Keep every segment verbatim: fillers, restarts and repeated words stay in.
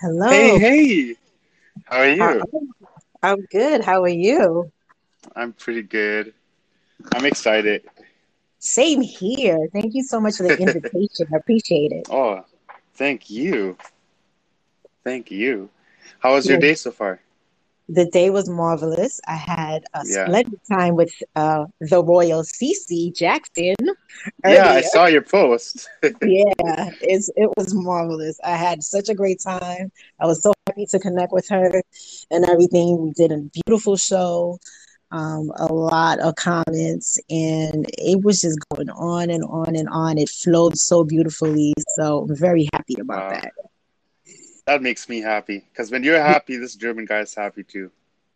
Hello. Hey, hey. How are you? I'm good. How are you? I'm pretty good. I'm excited. Same here. Thank you so much for the invitation. I appreciate it. Oh, thank you. Thank you. How was your day so far? The day was marvelous. I had a yeah. splendid time with uh, the Royal Cece Jackson. Earlier. Yeah, I saw your post. yeah, it's, it was marvelous. I had such a great time. I was so happy to connect with her and everything. We did a beautiful show, um, a lot of comments, and it was just going on and on and on. It flowed so beautifully. So I'm very happy about wow. that. That makes me happy, because when you're happy, this German guy is happy too.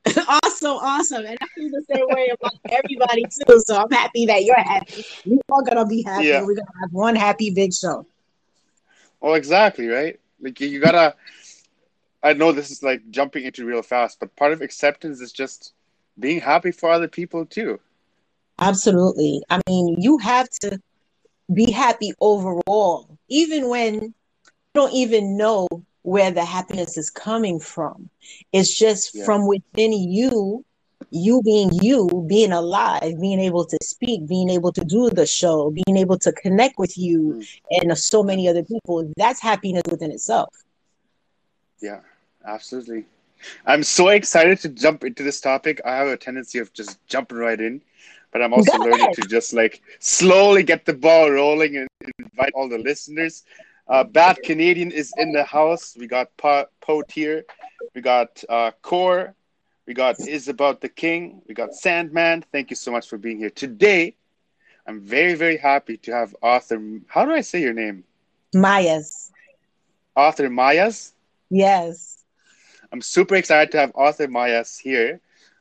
awesome, awesome. And I feel the same way about everybody too, so I'm happy that you're happy. We're all going to be happy, yeah. and we're going to have one happy big show. Oh, exactly, right? Like, you got to, I know this is like jumping into real fast, but part of acceptance is just being happy for other people too. Absolutely. I mean, you have to be happy overall, even when you don't even know where the happiness is coming from. It's just yeah. from within you, you being you, being alive, being able to speak, being able to do the show, being able to connect with you mm. and so many other people. That's happiness within itself. Yeah, absolutely. I'm so excited to jump into this topic. I have a tendency of just jumping right in, but I'm also learning to just like slowly get the ball rolling and invite all the listeners. Uh, Bad Canadian is in the house. We got po- Poet here. We got uh, Core. We got Is About the King. We got Sandman. Thank you so much for being here today. I'm very, very happy to have Arthur. How do I say your name? Mayas. Arthur Mayas? Yes. I'm super excited to have Arthur Mayas here.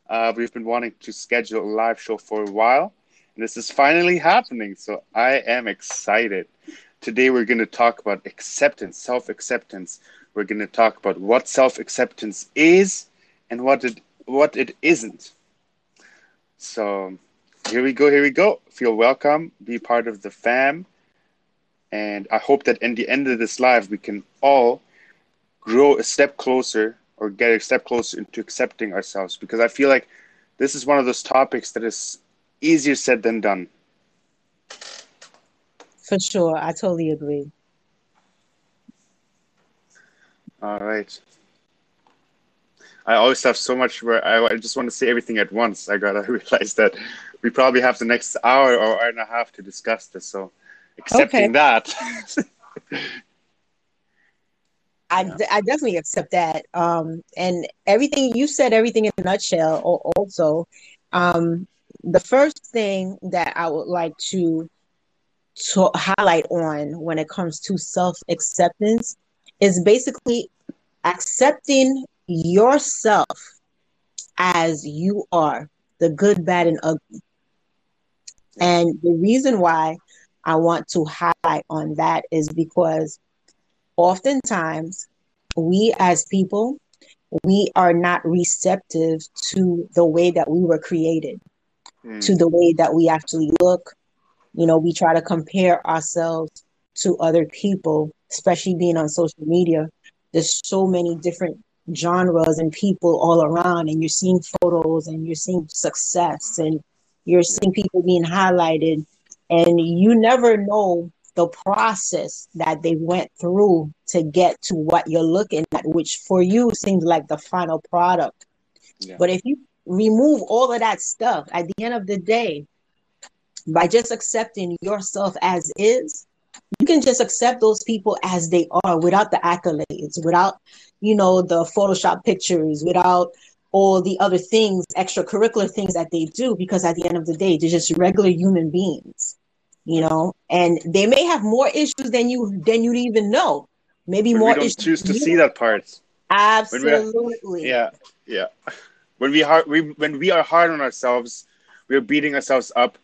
Uh, we've been wanting to schedule a live show for a while, and this is finally happening. So I am excited. Today, we're going to talk about acceptance, self-acceptance. We're going to talk about what self-acceptance is and what it what it isn't. So here we go, here we go. Feel welcome. Be part of the fam. And I hope that in the end of this live, we can all grow a step closer or get a step closer into accepting ourselves. Because I feel like this is one of those topics that is easier said than done. For sure. I totally agree. All right. I always have so much where I, I just want to say everything at once. I got to realize that we probably have the next hour or hour and a half to discuss this. So accepting okay. that. I, yeah. I definitely accept that. Um, and everything you said, everything in a nutshell also. Um, the first thing that I would like to to highlight on when it comes to self-acceptance is basically accepting yourself as you are, the good, bad, and ugly. And the reason why I want to highlight on that is because oftentimes we as people, we are not receptive to the way that we were created, mm. to the way that we actually look. You know, we try to compare ourselves to other people, especially being on social media. There's so many different genres and people all around, and you're seeing photos and you're seeing success and you're seeing people being highlighted, and you never know the process that they went through to get to what you're looking at, which for you seems like the final product. Yeah. But if you remove all of that stuff, at the end of the day, by just accepting yourself as is, you can just accept those people as they are without the accolades, without, you know, the Photoshop pictures, without all the other things, extracurricular things that they do, because at the end of the day, they're just regular human beings, you know, and they may have more issues than you than you'd even know. Maybe when more we don't issues. Choose to see that part. Absolutely. Have, yeah. Yeah. When we, hard, we, when we are hard on ourselves, we are beating ourselves up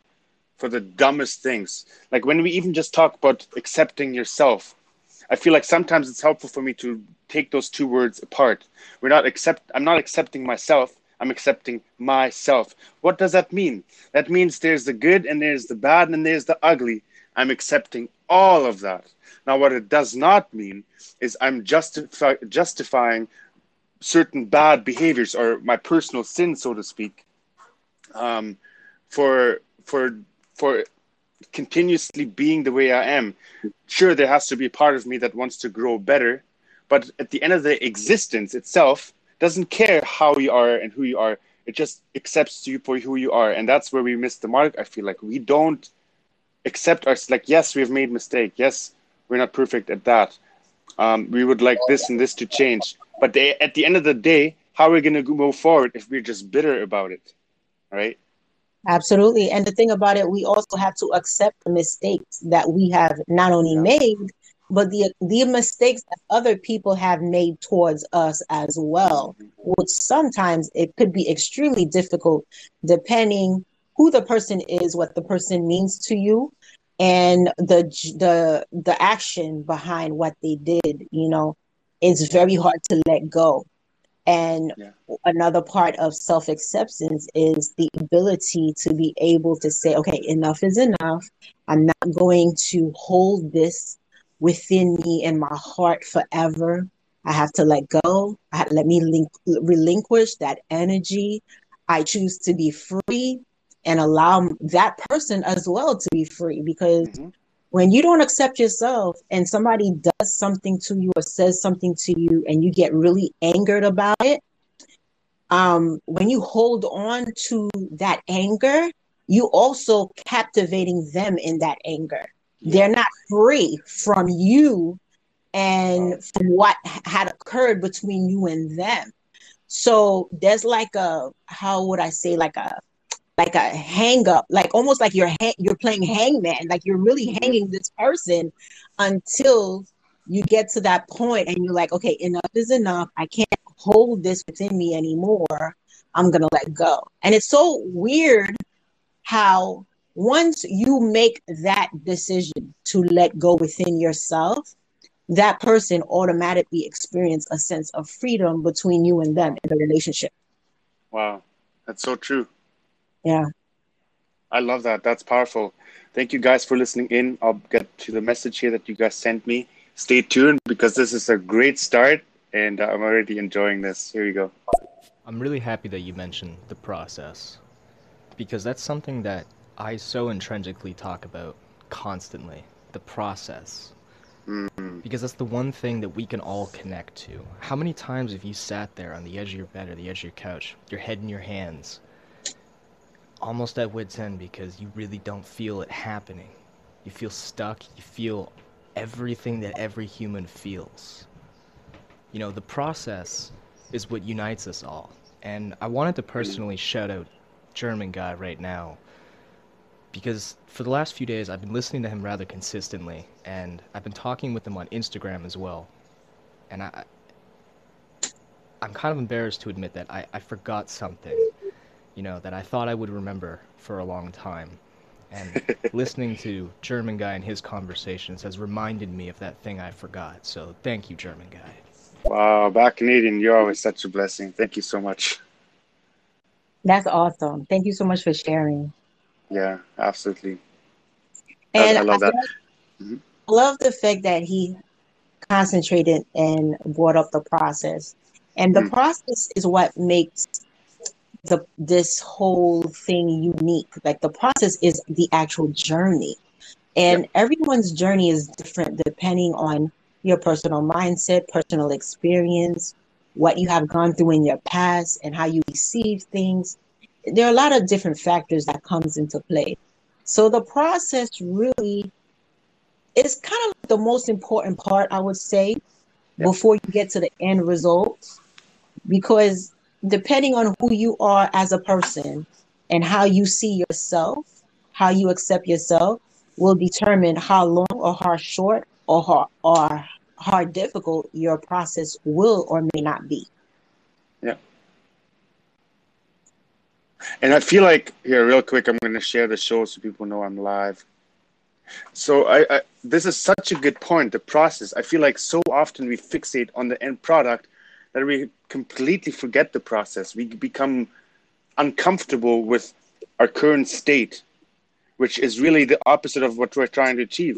for the dumbest things. Like when we even just talk about accepting yourself, I feel like sometimes it's helpful for me to take those two words apart. We're not accept, I'm not accepting myself, I'm accepting myself. What does that mean? That means there's the good and there's the bad and there's the ugly. I'm accepting all of that. Now, what it does not mean is I'm justifi- justifying certain bad behaviors or my personal sin, so to speak, um, for for for continuously being the way I am. Sure, there has to be a part of me that wants to grow better, but at the end of the existence itself, doesn't care how you are and who you are. It just accepts you for who you are, and that's where we miss the mark. I feel like we don't accept ourselves. Like, yes, we've made mistake. Yes, we're not perfect at that. Um, we would like this and this to change. But they, at the end of the day, how are we going to move forward if we're just bitter about it, right? Absolutely. And the thing about it, we also have to accept the mistakes that we have not only yeah. made, but the the mistakes that other people have made towards us as well, which sometimes it could be extremely difficult depending who the person is, what the person means to you, and the the the action behind what they did. You know, it's very hard to let go. And yeah. another part of self-acceptance is the ability to be able to say, okay, enough is enough. I'm not going to hold this within me and my heart forever. I have to let go. I have, let me link, relinquish that energy. I choose to be free and allow that person as well to be free, because mm-hmm. when you don't accept yourself and somebody does something to you or says something to you and you get really angered about it, um, when you hold on to that anger, you also captivating them in that anger. They're not free from you and from what had occurred between you and them. So there's like a, how would I say, like a, like a hang up, like almost like you're ha- you're playing hangman, like you're really hanging this person until you get to that point and you're like, okay, enough is enough. I can't hold this within me anymore. I'm going to let go. And it's so weird how once you make that decision to let go within yourself, that person automatically experiences a sense of freedom between you and them in the relationship. Wow, that's so true. Yeah. I love that. That's powerful. Thank you guys for listening in. I'll get to the message here that you guys sent me. Stay tuned because this is a great start and I'm already enjoying this. Here we go. I'm really happy that you mentioned the process because that's something that I so intrinsically talk about constantly. The process. Mm-hmm. Because that's the one thing that we can all connect to. How many times have you sat there on the edge of your bed or the edge of your couch, your head in your hands, almost at wit's end because you really don't feel it happening. You feel stuck. You feel everything that every human feels. You know, the process is what unites us all. And I wanted to personally shout out German guy right now because for the last few days I've been listening to him rather consistently and I've been talking with him on Instagram as well. And I, I'm kind of embarrassed to admit that I, I forgot something. You know, that I thought I would remember for a long time. And listening to German guy and his conversations has reminded me of that thing I forgot. So thank you, German guy. Wow, Bad Canadian, you're always such a blessing. Thank you so much. That's awesome. Thank you so much for sharing. Yeah, absolutely. And I, I love I that. Love, mm-hmm. I love the fact that he concentrated and brought up the process. And the mm. process is what makes The, this whole thing unique. Like the process is the actual journey, and yep. everyone's journey is different depending on your personal mindset, personal experience, what you have gone through in your past, and how you receive things. There are a lot of different factors that comes into play. So the process really is kind of the most important part, I would say, yep. before you get to the end result, because depending on who you are as a person and how you see yourself, how you accept yourself, will determine how long or how short or how, or how difficult your process will or may not be. Yeah. And I feel like, here, real quick, I'm going to share the show so people know I'm live. So I, I this is such a good point, the process. I feel like so often we fixate on the end product that we completely forget the process. We become uncomfortable with our current state, which is really the opposite of what we're trying to achieve.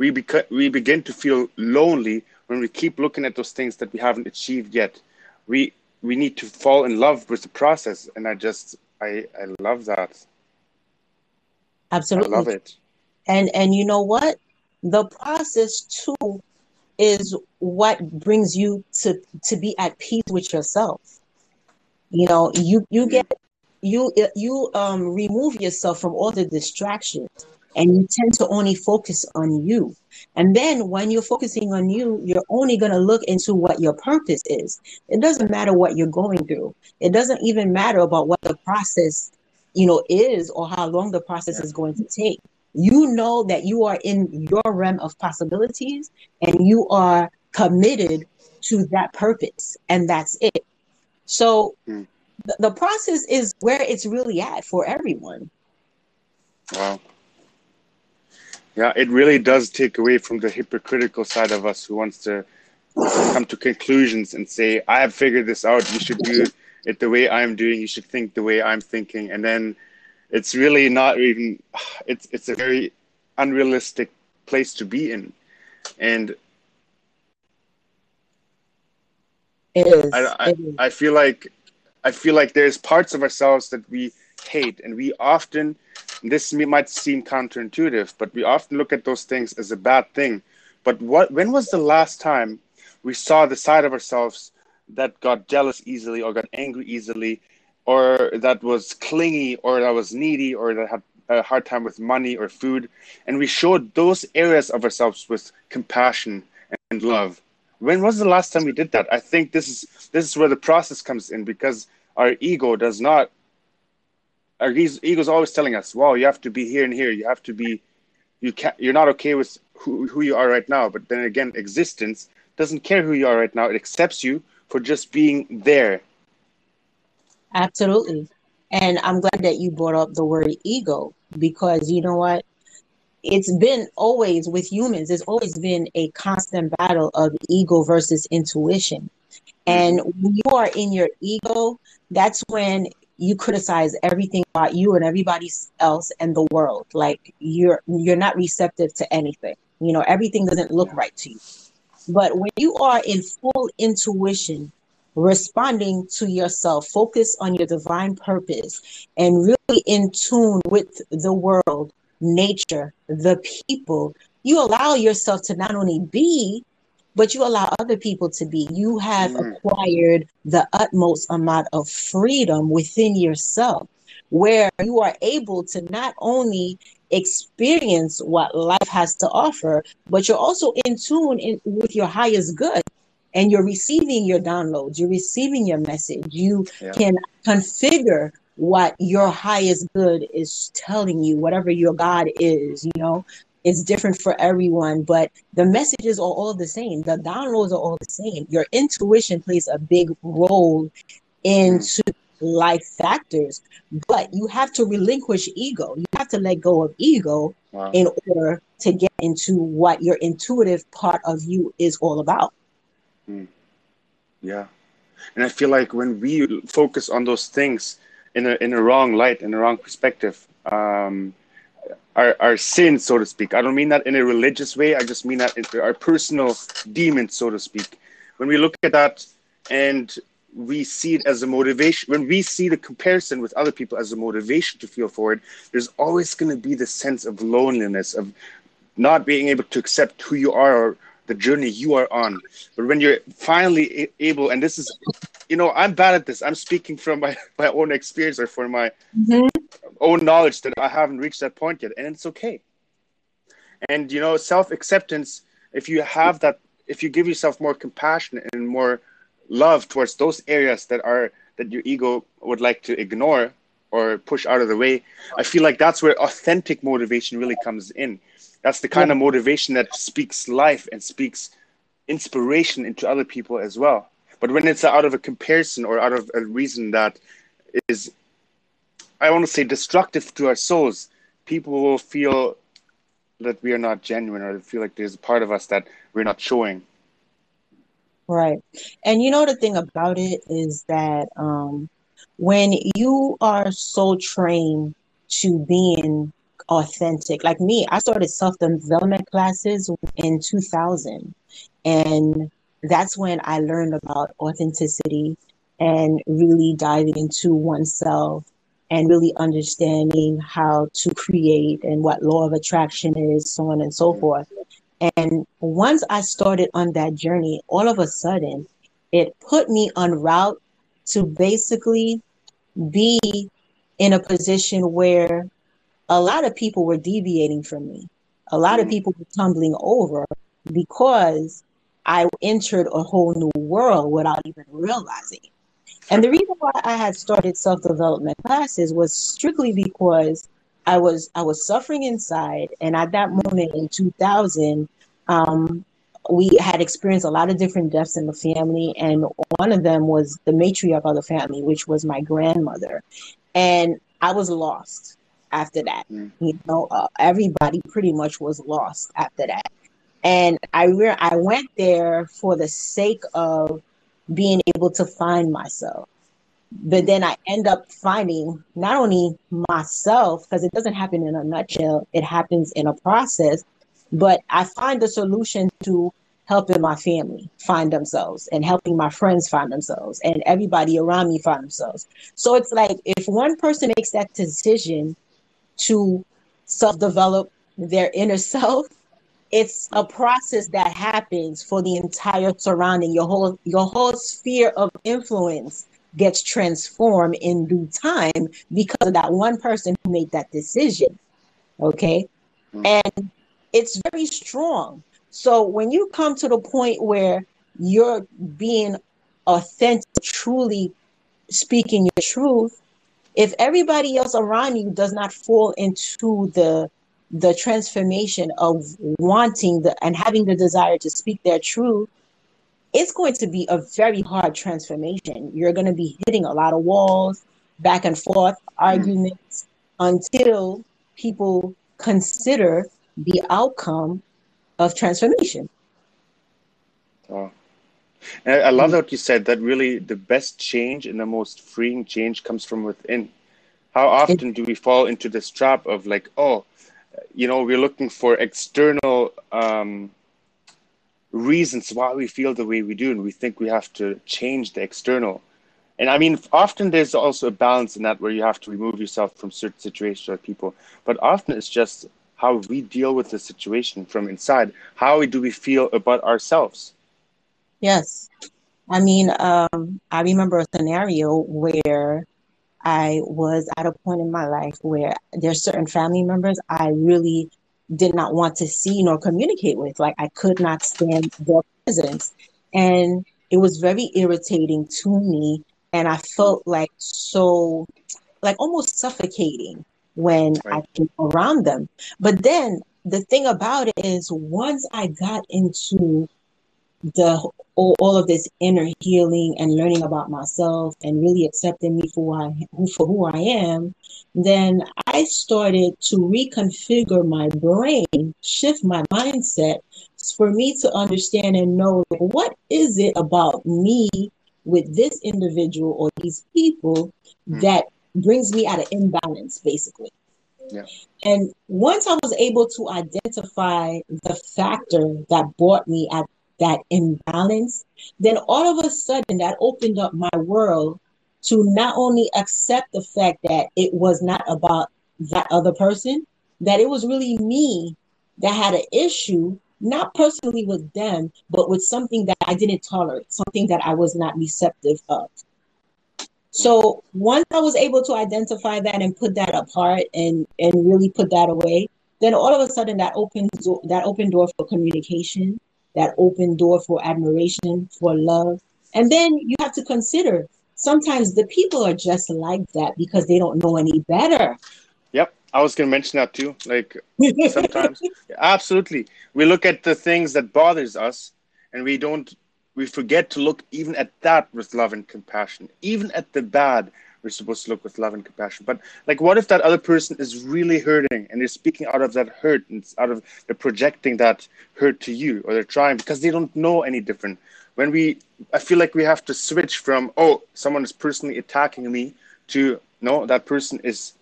we, beca- we begin to feel lonely when we keep looking at those things that we haven't achieved yet. We we need to fall in love with the process. And I just, I, I love that. Absolutely. I love it. And, and you know what? The process too is what brings you to, to be at peace with yourself. You know, you, you get, you, you um, remove yourself from all the distractions, and you tend to only focus on you. And then when you're focusing on you, you're only going to look into what your purpose is. It doesn't matter what you're going through. It doesn't even matter about what the process, you know, is, or how long the process yeah. is going to take. You know that you are in your realm of possibilities, and you are committed to that purpose, and that's it. So mm. th- the process is where it's really at for everyone. Wow. Yeah, it really does take away from the hypocritical side of us who wants to come to conclusions and say, I have figured this out. You should do it the way I'm doing. You should think the way I'm thinking. And then it's really not even, it's it's a very unrealistic place to be in. And it is. I, I, it is. I feel like I feel like there's parts of ourselves that we hate, and we often, this might seem counterintuitive, but we often look at those things as a bad thing. But what? When was the last time we saw the side of ourselves that got jealous easily, or got angry easily, or that was clingy, or that was needy, or that had a hard time with money or food? And we showed those areas of ourselves with compassion and love. When was the last time we did that? I think this is this is where the process comes in, because our ego does not Our ego's always telling us, "Wow, you have to be here and here. You have to be, you can't. You're not okay with who, who you are right now." But then again, existence doesn't care who you are right now. It accepts you for just being there. Absolutely, and I'm glad that you brought up the word ego, because you know what? It's been always with humans. There's always been a constant battle of ego versus intuition, and when you are in your ego, that's when you criticize everything about you and everybody else and the world. Like you're you're not receptive to anything. You know, everything doesn't look right to you. But when you are in full intuition, responding to yourself, focus on your divine purpose, and really in tune with the world, nature, the people, you allow yourself to not only be, but you allow other people to be. You have mm. acquired the utmost amount of freedom within yourself, where you are able to not only experience what life has to offer, but you're also in tune in, with your highest good, and you're receiving your downloads, you're receiving your message. You yeah. can configure what your highest good is telling you, whatever your God is, you know. It's different for everyone, but the messages are all the same. The downloads are all the same. Your intuition plays a big role into life factors, but you have to relinquish ego. You have to let go of ego wow. in order to get into what your intuitive part of you is all about. Mm. Yeah. And I feel like when we focus on those things in a, in a wrong light, in a wrong perspective, um, Our, our sin, so to speak. I don't mean that in a religious way. I just mean that in our personal demon, so to speak. When we look at that and we see it as a motivation, when we see the comparison with other people as a motivation to feel forward, there's always going to be the sense of loneliness, of not being able to accept who you are or the journey you are on. But when you're finally able, and this is, you know, I'm bad at this. I'm speaking from my, my own experience or from my mm-hmm. own knowledge that I haven't reached that point yet, and it's okay. And you know, self-acceptance, if you have that, if you give yourself more compassion and more love towards those areas that are that your ego would like to ignore or push out of the way, I feel like that's where authentic motivation really comes in. That's the kind of motivation that speaks life and speaks inspiration into other people as well. But when it's out of a comparison or out of a reason that is, I want to say, destructive to our souls, people will feel that we are not genuine, or they feel like there's a part of us that we're not showing. Right. And you know, the thing about it is that um, when you are so trained to being authentic. Like me, I started self-development classes in two thousand. And that's when I learned about authenticity and really diving into oneself and really understanding how to create and what law of attraction is, so on and so forth. And once I started on that journey, all of a sudden, it put me en route to basically be in a position where a lot of people were deviating from me. A lot of people were tumbling over because I entered a whole new world without even realizing it. And the reason why I had started self-development classes was strictly because I was I was suffering inside. And at that moment in two thousand, um, we had experienced a lot of different deaths in the family. And one of them was the matriarch of the family, which was my grandmother. And I was lost after that. Mm. You know, uh, everybody pretty much was lost after that. And I re- I went there for the sake of being able to find myself. But then I end up finding not only myself, because it doesn't happen in a nutshell, it happens in a process, but I find the solution to helping my family find themselves and helping my friends find themselves and everybody around me find themselves. So it's like if one person makes that decision to self-develop their inner self, it's a process that happens for the entire surrounding. Your whole your whole sphere of influence gets transformed in due time because of that one person who made that decision. Okay? And it's very strong. So when you come to the point where you're being authentic, truly speaking your truth, if everybody else around you does not fall into the the transformation of wanting the and having the desire to speak their truth, it's going to be a very hard transformation. You're going to be hitting a lot of walls, back and forth arguments, until people consider the outcome of transformation. Oh. And I love what you said, that really the best change and the most freeing change comes from within. How often do we fall into this trap of like, oh, you know, we're looking for external um, reasons why we feel the way we do, and we think we have to change the external. And I mean, often there's also a balance in that where you have to remove yourself from certain situations or people, but often it's just how we deal with the situation from inside. How do we feel about ourselves? Yes. I mean, um, I remember a scenario where I was at a point in my life where there's certain family members I really did not want to see nor communicate with. Like I could not stand their presence. And it was very irritating to me. And I felt like so, like almost suffocating when right. I came around them. But then the thing about it is once I got into the all, all of this inner healing and learning about myself and really accepting me for who I, for who I am, then I started to reconfigure my brain, shift my mindset for me to understand and know what is it about me with this individual or these people mm. that brings me out of imbalance, basically. Yeah. And once I was able to identify the factor that brought me at that imbalance, then all of a sudden that opened up my world to not only accept the fact that it was not about that other person, that it was really me that had an issue, not personally with them, but with something that I didn't tolerate, something that I was not receptive of. So once I was able to identify that and put that apart and, and really put that away, then all of a sudden that opened, that opened door for communication, that open door for admiration, for love. And then you have to consider, sometimes the people are just like that because they don't know any better. Yep, I was going to mention that too. Like sometimes, absolutely. We look at the things that bothers us and we don't, we forget to look even at that with love and compassion. Even at the bad, we're supposed to look with love and compassion. But like, what if that other person is really hurting and they're speaking out of that hurt and it's out of, they're projecting that hurt to you, or they're trying because they don't know any different. When we, I feel like we have to switch from, oh, someone is personally attacking me to, no, that person is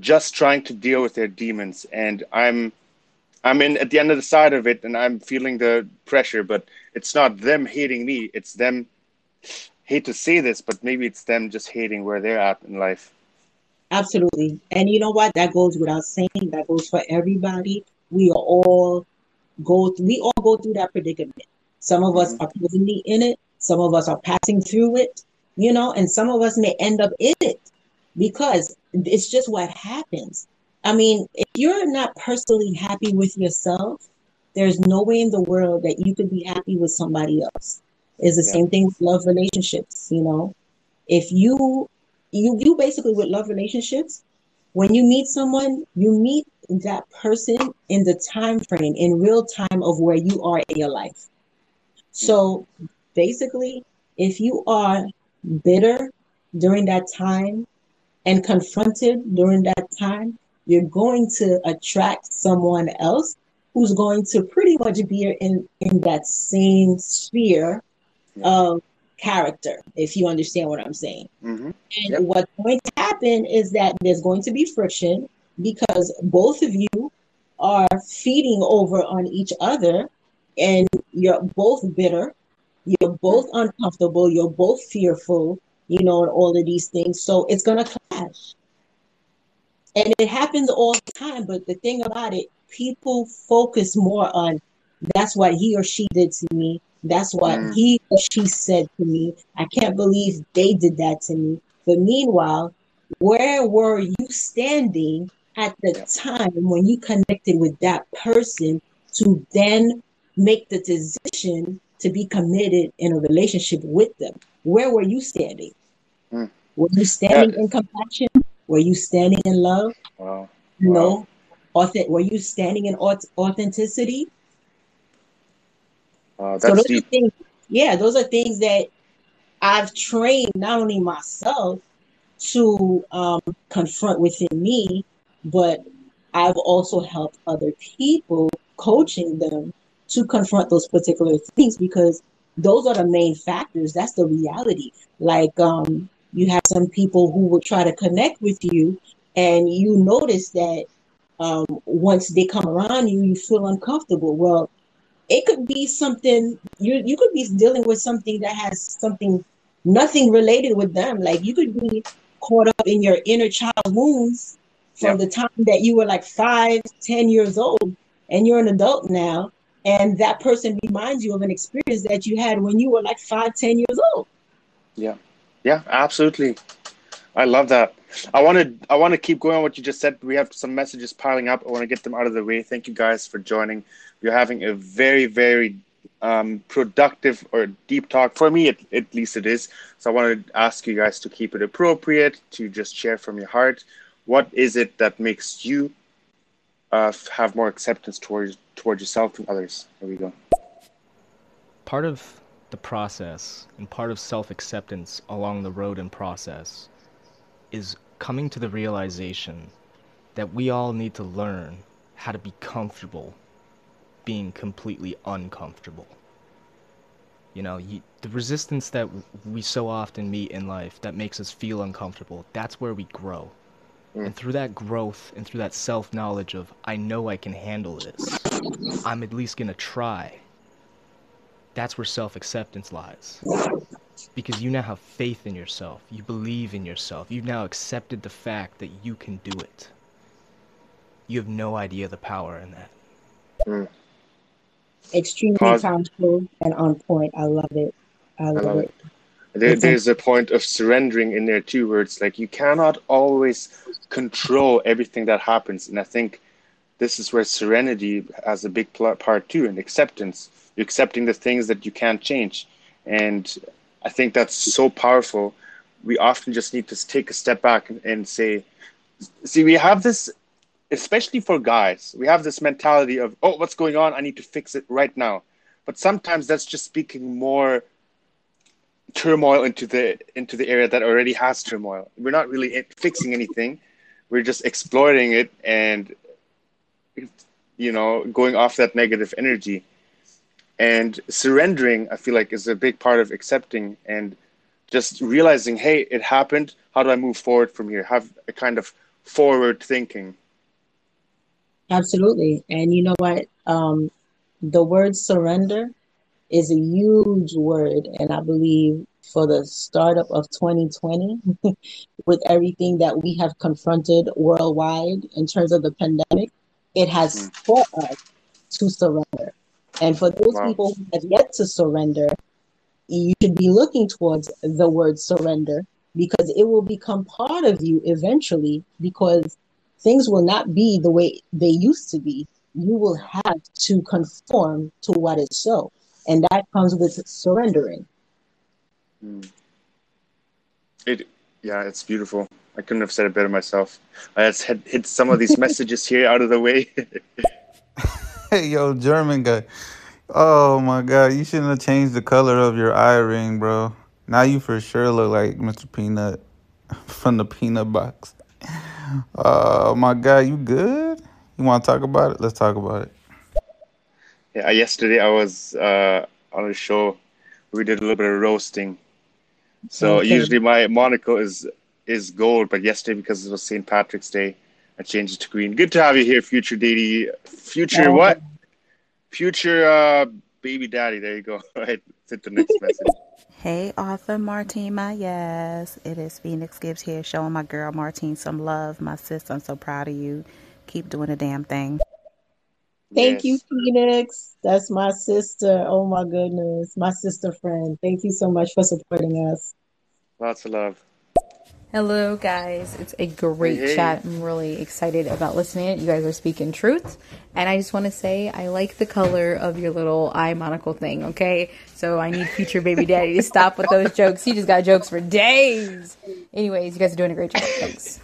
just trying to deal with their demons. And I'm, I'm in at the end of the side of it, and I'm feeling the pressure, but it's not them hating me. It's them, hate to say this, but maybe it's them just hating where they're at in life. Absolutely. And you know what? That goes without saying. That goes for everybody. We are all go th- we all go through that predicament. Some of us mm-hmm. are presently in it. Some of us are passing through it, you know, and some of us may end up in it because it's just what happens. I mean, if you're not personally happy with yourself, there's no way in the world that you could be happy with somebody else. It's the yeah. same thing with love relationships, you know. If you, you, you basically with love relationships, when you meet someone, you meet that person in the time frame, in real time of where you are in your life. So basically, if you are bitter during that time and confronted during that time, you're going to attract someone else who's going to pretty much be in, in that same sphere of character, if you understand what I'm saying. Mm-hmm. And yep. what's going to happen is that there's going to be friction because both of you are feeding over on each other and you're both bitter, you're both uncomfortable, you're both fearful, you know, and all of these things. So it's going to clash. And it happens all the time, but the thing about it, people focus more on that's what he or she did to me. That's what mm. he or she said to me. I can't believe they did that to me. But meanwhile, where were you standing at the yeah. time when you connected with that person to then make the decision to be committed in a relationship with them? Where were you standing? Mm. Were you standing yeah. in compassion? Were you standing in love? Wow. You know, wow. Auth- were you standing in aut- authenticity? Wow, that's so those deep. Are things, yeah, those are things that I've trained not only myself to um, confront within me, but I've also helped other people, coaching them to confront those particular things because those are the main factors. That's the reality. Like, um, you have some people who will try to connect with you and you notice that um, once they come around you, you feel uncomfortable. Well, it could be something, you you could be dealing with something that has something, nothing related with them. Like you could be caught up in your inner child wounds from yeah. the time that you were like five, ten years old and you're an adult now. And that person reminds you of an experience that you had when you were like five, ten years old. Yeah. Yeah, absolutely. I love that. I want to I want to keep going on what you just said. We have some messages piling up. I want to get them out of the way. Thank you guys for joining. We're having a very, very um, productive or deep talk. For me, at, at least it is. So I want to ask you guys to keep it appropriate, to just share from your heart. What is it that makes you uh, have more acceptance towards, towards yourself and others? There we go. Part of the process and part of self-acceptance along the road and process is coming to the realization that we all need to learn how to be comfortable being completely uncomfortable. You know, you, the resistance that we so often meet in life that makes us feel uncomfortable, that's where we grow. Mm. And through that growth and through that self-knowledge of, I know I can handle this, I'm at least gonna try. That's where self-acceptance lies, because you now have faith in yourself. You believe in yourself. You've now accepted the fact that you can do it. You have no idea the power in that. Mm. Extremely Pause. Powerful and on point. I love it. I love, I love it. it. There, there's a point of surrendering in there too, where it's like you cannot always control everything that happens. And I think this is where serenity has a big part too, and acceptance. You're accepting the things that you can't change. And I think that's so powerful. We often just need to take a step back and, and say, see, we have this, especially for guys, we have this mentality of, oh, what's going on? I need to fix it right now. But sometimes that's just speaking more turmoil into the into the area that already has turmoil. We're not really fixing anything. We're just exploiting it and, you know, going off that negative energy. And surrendering, I feel like, is a big part of accepting and just realizing, hey, it happened. How do I move forward from here? Have a kind of forward thinking. Absolutely. And you know what? Um, the word surrender is a huge word. And I believe for the startup of twenty twenty, with everything that we have confronted worldwide in terms of the pandemic, it has mm. taught us to surrender. And for those wow. people who have yet to surrender, you should be looking towards the word surrender, because it will become part of you eventually, because things will not be the way they used to be. You will have to conform to what is so. And that comes with surrendering. Mm. It, yeah, it's beautiful. I couldn't have said it better myself. I just had hit some of these messages here out of the way. Hey, yo, German guy. Oh, my God. You shouldn't have changed the color of your eye ring, bro. Now you for sure look like Mister Peanut from the Peanut Box. Oh, uh, my God. You good? You want to talk about it? Let's talk about it. Yeah, yesterday I was uh, on a show. We did a little bit of roasting. So okay. Usually my monocle is is gold, but yesterday, because it was Saint Patrick's Day, I changed it to green. Good to have you here, future daddy. Future oh. what? Future uh, baby daddy. There you go. All right, hit the next message. Hey, Arthur Martina. Yes, it is Phoenix Gibbs here, showing my girl Martine some love. My sis, I'm so proud of you. Keep doing the damn thing. Thank yes. you, Phoenix. That's my sister. Oh, my goodness. My sister friend. Thank you so much for supporting us. Lots of love. Hello, guys. It's a great hey, hey. chat. I'm really excited about listening. You guys are speaking truth. And I just want to say I like the color of your little eye monocle thing, okay? So I need future baby daddy to stop with those jokes. You just got jokes for days. Anyways, you guys are doing a great job. Thanks.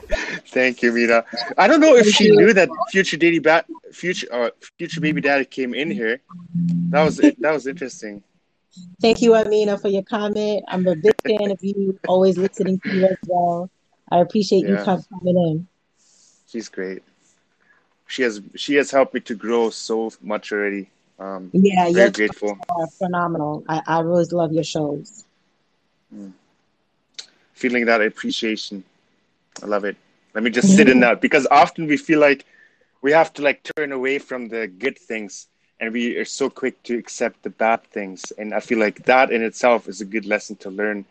Thank you, Vita. I don't know if she knew that future daddy ba- future uh, future baby daddy came in here. That was that was interesting. Thank you, Amina, for your comment. I'm a big fan of you, always listening to you as well. I appreciate yeah. you coming in. She's great. She has she has helped me to grow so much already. Um, yeah, very grateful. Are phenomenal. I, I always love your shows. Mm. Feeling that appreciation. I love it. Let me just sit in that, because often we feel like we have to like turn away from the good things. And we are so quick to accept the bad things. And I feel like that in itself is a good lesson to learn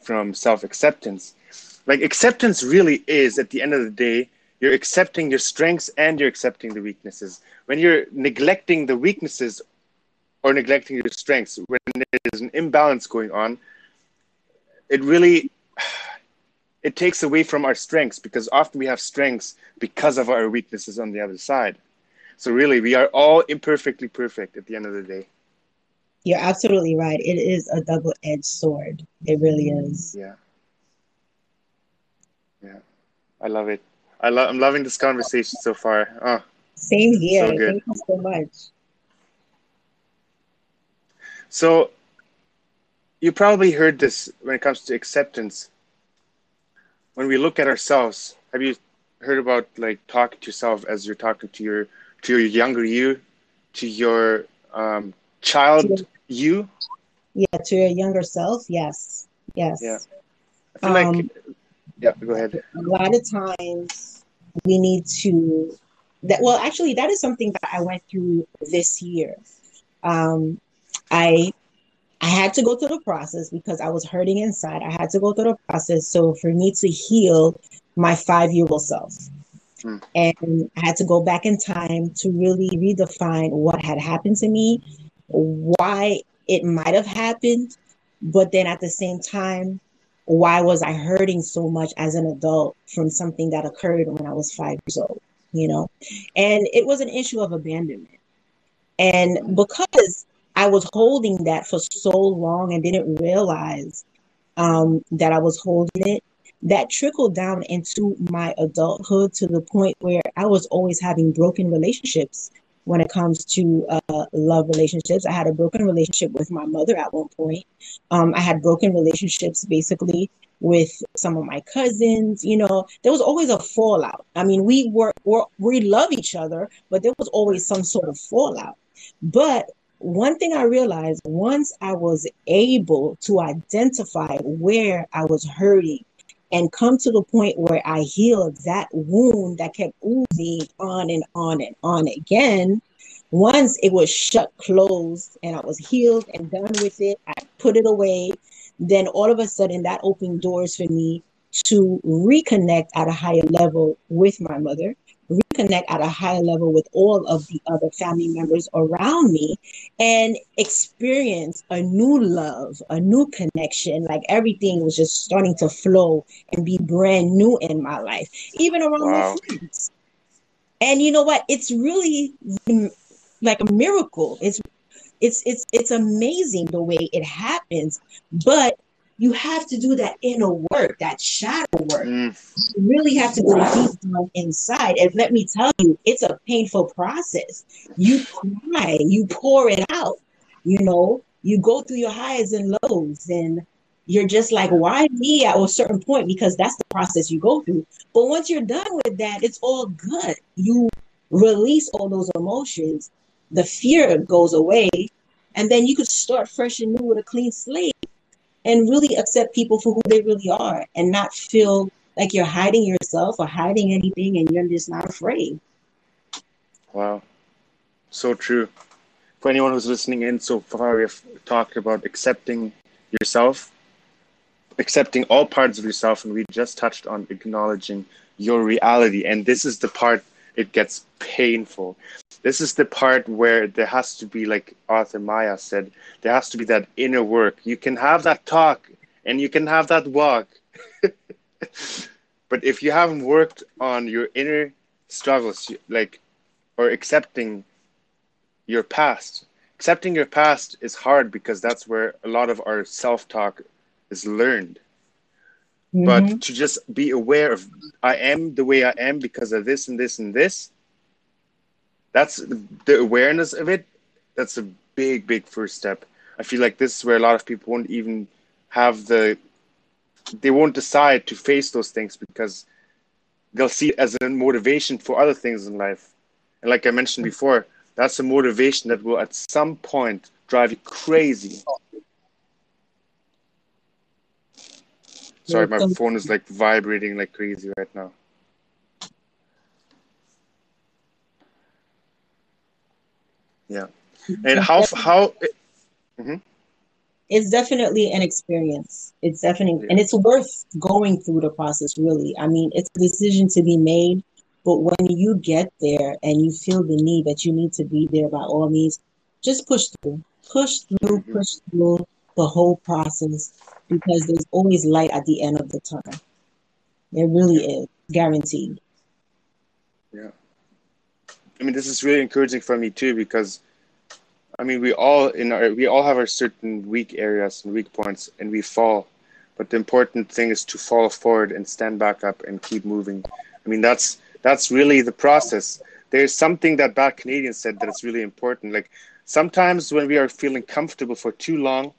from self-acceptance. Like acceptance really is, at the end of the day, you're accepting your strengths and you're accepting the weaknesses. When you're neglecting the weaknesses or neglecting your strengths, when there's an imbalance going on, it really, it takes away from our strengths, because often we have strengths because of our weaknesses on the other side. So really, we are all imperfectly perfect at the end of the day. You're absolutely right. It is a double-edged sword. It really is. Yeah. Yeah. I love it. I lo- I'm loving this conversation so far. Oh, same here. So thank you so much. So you probably heard this when it comes to acceptance. When we look at ourselves, have you heard about like talking to yourself as you're talking to your to your younger you, to your um, child you? Yeah, to your younger self, yes, yes. Yeah. I feel um, like, yeah, go ahead. A lot of times we need to, that, well, actually, that is something that I went through this year. Um, I I had to go through the process because I was hurting inside. I had to go through the process. So for me to heal my five-year-old self, and I had to go back in time to really redefine what had happened to me, why it might have happened, but then at the same time, why was I hurting so much as an adult from something that occurred when I was five years old, you know? And it was an issue of abandonment. And because I was holding that for so long and didn't realize um, that I was holding it, that trickled down into my adulthood to the point where I was always having broken relationships when it comes to uh, love relationships. I had a broken relationship with my mother at one point. Um, I had broken relationships basically with some of my cousins. You know, there was always a fallout. I mean, we were, were we love each other, but there was always some sort of fallout. But one thing I realized once I was able to identify where I was hurting and come to the point where I healed that wound that kept oozing on and on and on again. Once it was shut closed and I was healed and done with it, I put it away. Then all of a sudden that opened doors for me to reconnect at a higher level with my mother, reconnect at a higher level with all of the other family members around me, and experience a new love, a new connection. Like everything was just starting to flow and be brand new in my life, even around wow. my friends. And you know what? It's really like a miracle. It's it's it's it's amazing the way it happens, but you have to do that inner work, that shadow work. Mm. You really have to go deep down inside. And let me tell you, it's a painful process. You cry, you pour it out, you know, you go through your highs and lows, and you're just like, why me at a certain point? Because that's the process you go through. But once you're done with that, it's all good. You release all those emotions. The fear goes away. And then you could start fresh and new with a clean slate, and really accept people for who they really are, and not feel like you're hiding yourself or hiding anything, and you're just not afraid. Wow. So true. For anyone who's listening in, so far we've talked about accepting yourself, accepting all parts of yourself, and we just touched on acknowledging your reality. And this is the part it gets painful. This is the part where there has to be, like Arthur Maya said, there has to be that inner work. You can have that talk and you can have that walk. But if you haven't worked on your inner struggles, like, or accepting your past, accepting your past is hard because that's where a lot of our self-talk is learned. Mm-hmm. But to just be aware of, I am the way I am because of this and this and this. That's the awareness of it. That's a big, big first step. I feel like this is where a lot of people won't even have the, they won't decide to face those things because they'll see it as a motivation for other things in life. And like I mentioned before, that's a motivation that will at some point drive you crazy. Sorry, my phone is like vibrating like crazy right now. Yeah. And it's how, how, it, mm-hmm. it's definitely an experience. It's definitely, yeah. and it's worth going through the process, really. I mean, it's a decision to be made, but when you get there and you feel the need that you need to be there, by all means, just push through, push through, mm-hmm. push through the whole process, because there's always light at the end of the tunnel. There really is, guaranteed. Yeah. I mean, this is really encouraging for me too, because I mean, we all in our, we all have our certain weak areas and weak points, and we fall. But the important thing is to fall forward and stand back up and keep moving. I mean, that's that's really the process. There's something that Bad Canadian said that's really important. Like sometimes when we are feeling comfortable for too long,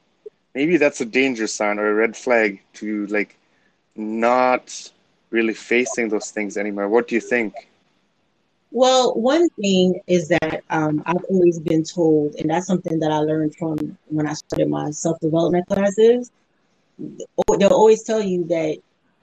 maybe that's a danger sign or a red flag to like not really facing those things anymore. What do you think? Well, one thing is that um, I've always been told, and that's something that I learned from when I started my self-development classes, they'll always tell you that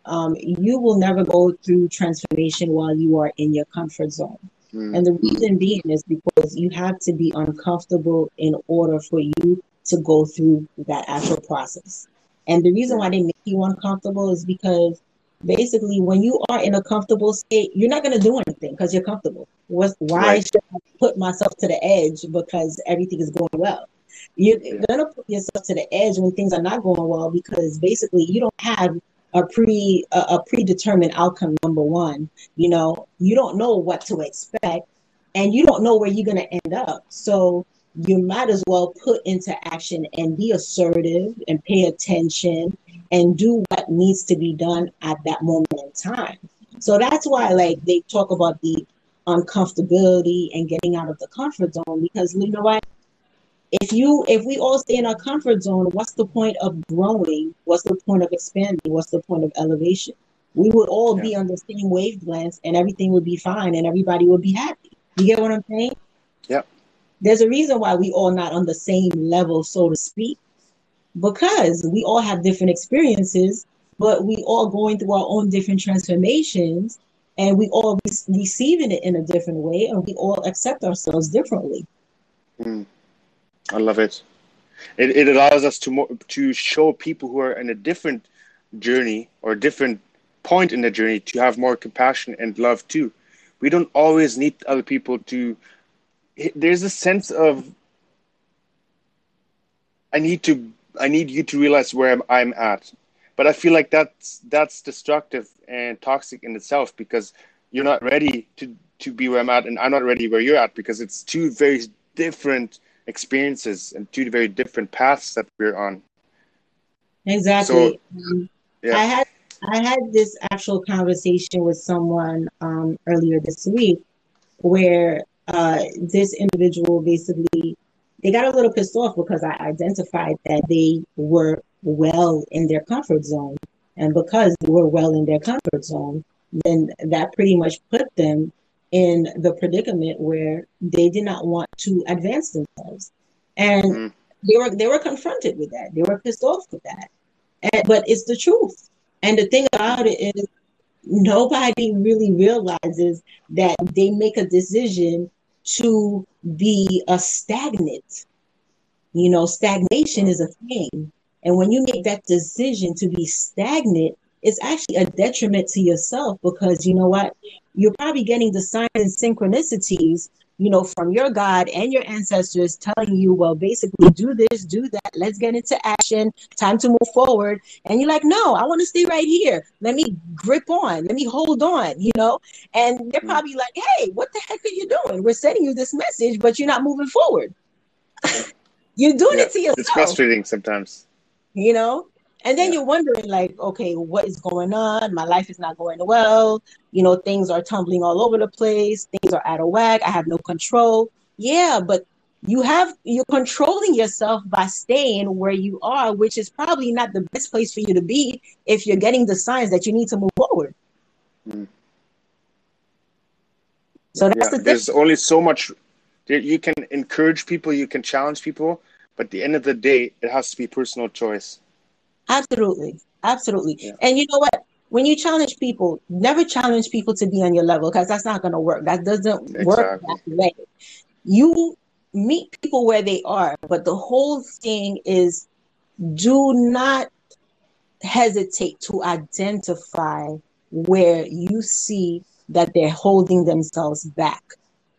um, you will never go through transformation while you are in your comfort zone. Mm. And the reason being is because you have to be uncomfortable in order for you to go through that actual process. And the reason why they make you uncomfortable is because basically, when you are in a comfortable state, you're not going to do anything because you're comfortable. What's, why right. should I put myself to the edge because everything is going well? You're yeah. going to put yourself to the edge when things are not going well because basically you don't have a pre a, a predetermined outcome, number one. You know, you don't know what to expect and you don't know where you're going to end up. So you might as well put into action and be assertive and pay attention and do what needs to be done at that moment in time. So that's why, like, they talk about the uncomfortability and getting out of the comfort zone, because you know what? If you, if we all stay in our comfort zone, what's the point of growing? What's the point of expanding? What's the point of elevation? We would all yeah. be on the same wavelength and everything would be fine and everybody would be happy. You get what I'm saying? Yeah. There's a reason why we all not on the same level, so to speak, because we all have different experiences but we all going through our own different transformations, and we all re receiving it in a different way, and we all accept ourselves differently. Mm. I love it. It, it allows us to more, to show people who are in a different journey or a different point in the journey to have more compassion and love too. We don't always need other people to. There's a sense of I need to. I need you to realize where I'm, I'm at, but I feel like that's that's destructive and toxic in itself, because you're not ready to to be where I'm at, and I'm not ready where you're at, because it's two very different experiences and two very different paths that we're on. Exactly. So, um, yeah. I had I had this actual conversation with someone um, earlier this week, where uh, this individual basically, they got a little pissed off because I identified that they were well in their comfort zone. And because they were well in their comfort zone, then that pretty much put them in the predicament where they did not want to advance themselves. And mm-hmm. they were they were confronted with that. They were pissed off with that. And, but it's the truth. And the thing about it is nobody really realizes that they make a decision to be a stagnant. You know, stagnation is a thing. And when you make that decision to be stagnant, it's actually a detriment to yourself, because you know what? You're probably getting the signs and synchronicities, you know, from your God and your ancestors telling you, well, basically do this, do that. Let's get into action. Time to move forward. And you're like, no, I want to stay right here. Let me grip on. Let me hold on, you know? And they're probably like, hey, what the heck are you doing? We're sending you this message, but you're not moving forward. You're doing yeah, it to yourself. It's frustrating sometimes. You know? And then yeah. you're wondering, like, okay, what is going on? My life is not going well. You know, things are tumbling all over the place. Things are out of whack. I have no control. Yeah, but you have, you're controlling yourself by staying where you are, which is probably not the best place for you to be if you're getting the signs that you need to move forward. Mm. So that's yeah, the thing. There's only so much. You can encourage people. You can challenge people. But at the end of the day, it has to be personal choice. Absolutely. Absolutely. Yeah. And you know what? When you challenge people, never challenge people to be on your level, because that's not going to work. That doesn't exactly. work that way. You meet people where they are, but the whole thing is do not hesitate to identify where you see that they're holding themselves back.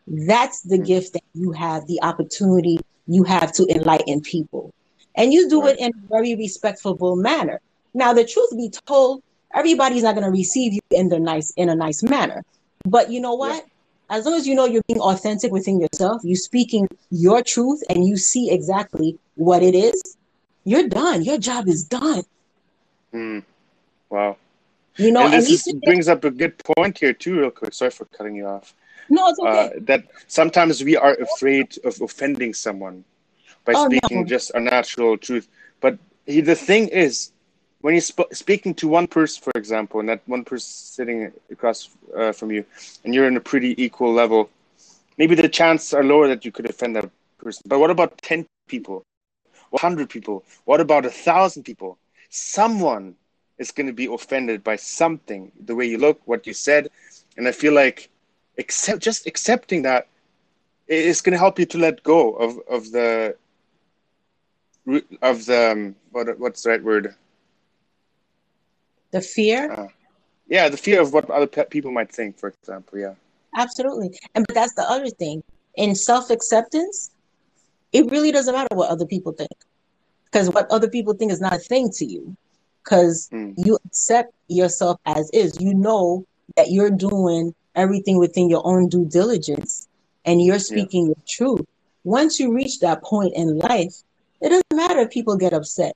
That's the mm-hmm. gift that you have, the opportunity you have to enlighten people. And you do it in a very respectful manner. Now, the truth be told, everybody's not going to receive you in the nice in a nice manner. But you know what? Yeah. As long as you know you're being authentic within yourself, you're speaking your truth, and you see exactly what it is, you're done. Your job is done. Mm. Wow. You know, and this and is, brings up a good point here too, real quick. Sorry for cutting you off. No, it's okay. Uh, that sometimes we are afraid of offending someone by oh, speaking no. just a natural truth. But he, the thing is, when you're sp speaking to one person, for example, and that one person sitting across uh, from you, and you're in a pretty equal level, maybe the chances are lower that you could offend that person. But what about ten people? one hundred people? What about a thousand people? Someone is going to be offended by something, the way you look, what you said. And I feel like accept, just accepting that is going to help you to let go of, of the... of the um, what what's the right word? The fear. Uh, yeah, the fear of what other pe people might think, for example. Yeah, absolutely. And but that's the other thing in self acceptance. It really doesn't matter what other people think, because what other people think is not a thing to you, because mm. you accept yourself as is. You know that you're doing everything within your own due diligence, and you're speaking yeah. the truth. Once you reach that point in life, it doesn't matter if people get upset.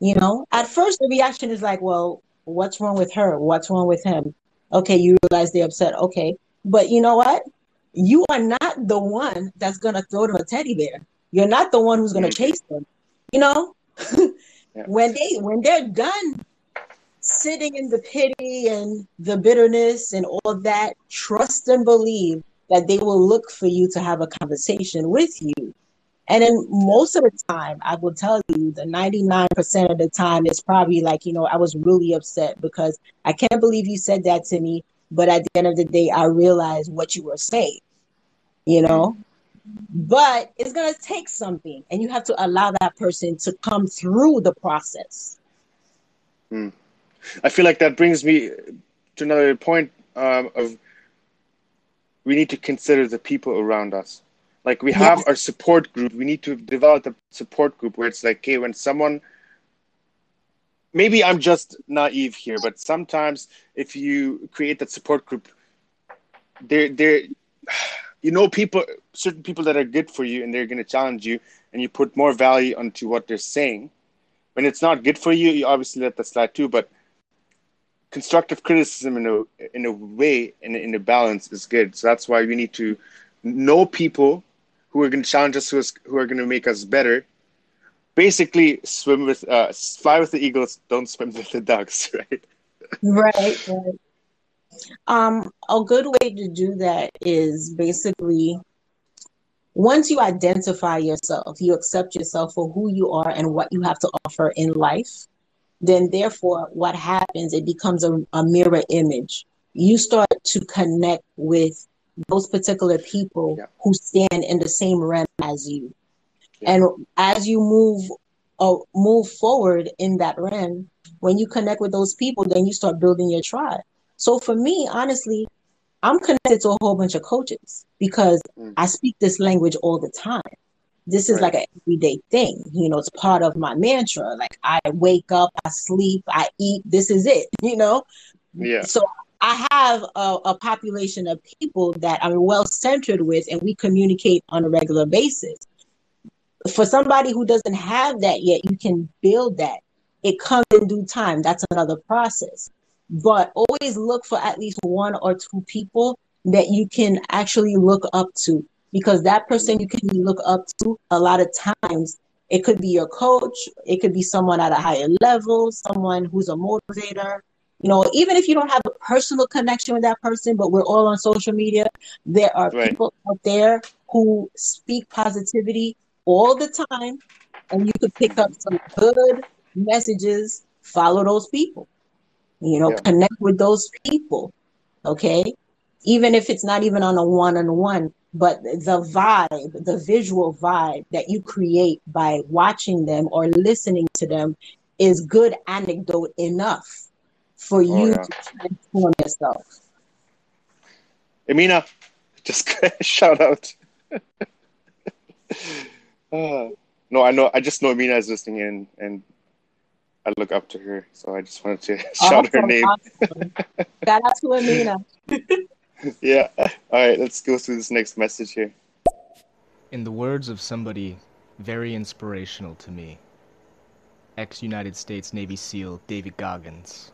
You know, at first the reaction is like, well, what's wrong with her? What's wrong with him? Okay, you realize they're upset. Okay. But you know what? You are not the one that's going to throw them a teddy bear. You're not the one who's going to chase them. You know, yeah. when they, when they're done sitting in the pity and the bitterness and all that, trust and believe that they will look for you to have a conversation with you. And then most of the time, I will tell you, and the ninety-nine percent of the time, it's probably like, you know, I was really upset because I can't believe you said that to me. But at the end of the day, I realized what you were saying, you know, but it's going to take something, and you have to allow that person to come through the process. Mm. I feel like that brings me to another point um, of we need to consider the people around us. Like we have yes. our support group. We need to develop a support group where it's like, okay, when someone, maybe I'm just naive here, but sometimes if you create that support group, they're, they're, you know, people, certain people that are good for you and they're going to challenge you, and you put more value onto what they're saying. When it's not good for you, you obviously let that slide too, but constructive criticism in a, in a way, in, in a balance is good. So that's why we need to know people who are going to challenge us, who, is, who are going to make us better. Basically, swim with, uh, fly with the eagles, don't swim with the ducks, right? Right, right. Um, a good way to do that is basically once you identify yourself, you accept yourself for who you are and what you have to offer in life, then therefore what happens, it becomes a, a mirror image. You start to connect with those particular people yeah. who stand in the same realm as you. Yeah. And as you move uh, move forward in that realm, when you connect with those people, then you start building your tribe. So for me, honestly, I'm connected to a whole bunch of coaches because mm. I speak this language all the time. This is right. like an everyday thing. You know, it's part of my mantra. Like I wake up, I sleep, I eat. This is it, you know? Yeah. So I have a, a population of people that I'm well-centered with, and we communicate on a regular basis. For somebody who doesn't have that yet, you can build that. It comes in due time. That's another process. But always look for at least one or two people that you can actually look up to, because that person you can look up to a lot of times, it could be your coach, it could be someone at a higher level, someone who's a motivator. You know, even if you don't have a personal connection with that person, but we're all on social media, there are right. people out there who speak positivity all the time, and you could pick up some good messages. Follow those people, you know, yeah. connect with those people, okay? Even if it's not even on a one-on-one, but the vibe, the visual vibe that you create by watching them or listening to them is good anecdote enough for oh, you yeah. to transform yourself. Amina, just shout out. Uh, no, I know. I just know Amina is listening in, and I look up to her. So I just wanted to shout awesome, her name. Awesome. Shout out to Amina. Yeah. All right. Let's go through this next message here. In the words of somebody very inspirational to me, ex-United States Navy SEAL David Goggins,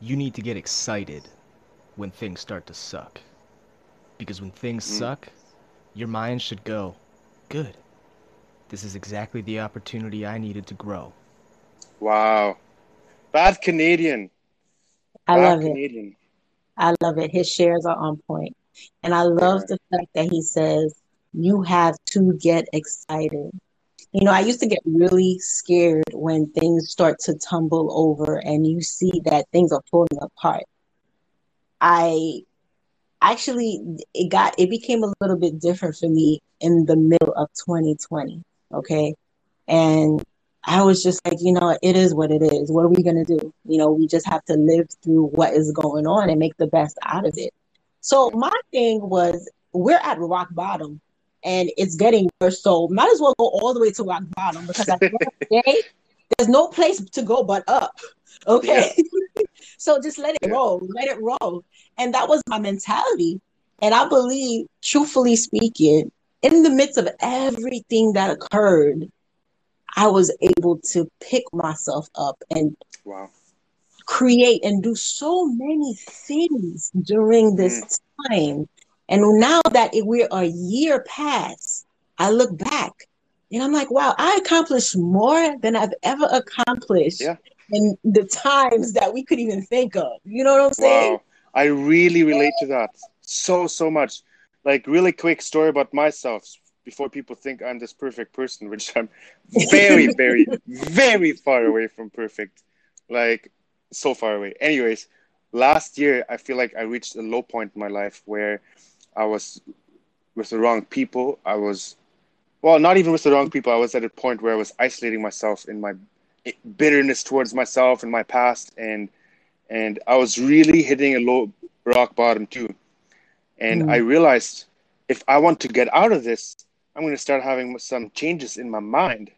you need to get excited when things start to suck. Because when things mm. suck, your mind should go, good. This is exactly the opportunity I needed to grow. Wow. Bad Canadian. I Bad love Canadian. it. I love it. His shares are on point. And I love yeah. the fact that he says, you have to get excited. You know, I used to get really scared when things start to tumble over and you see that things are falling apart. I actually, it got, it became a little bit different for me in the middle of twenty twenty, okay? And I was just like, you know, it is what it is. What are we going to do? You know, we just have to live through what is going on and make the best out of it. So my thing was, we're at rock bottom and it's getting worse. So might as well go all the way to rock bottom, because at the end of the day, there's no place to go but up, okay? Yeah. So just let it yeah. roll, let it roll. And that was my mentality. And I believe, truthfully speaking, in the midst of everything that occurred, I was able to pick myself up and wow. create and do so many things during this mm. time. And now that we're a year past, I look back and I'm like, wow, I accomplished more than I've ever accomplished yeah. in the times that we could even think of. You know what I'm saying? Wow. I really relate to that so, so much. Like, really quick story about myself. before people think I'm this perfect person, which I'm very, very, very far away from perfect. Like, so far away. Anyways, last year, I feel like I reached a low point in my life where I was with the wrong people. I was, well, not even with the wrong people. I was at a point where I was isolating myself in my bitterness towards myself and my past. And and I was really hitting a low rock bottom too. And mm. I realized if I want to get out of this, I'm going to start having some changes in my mind.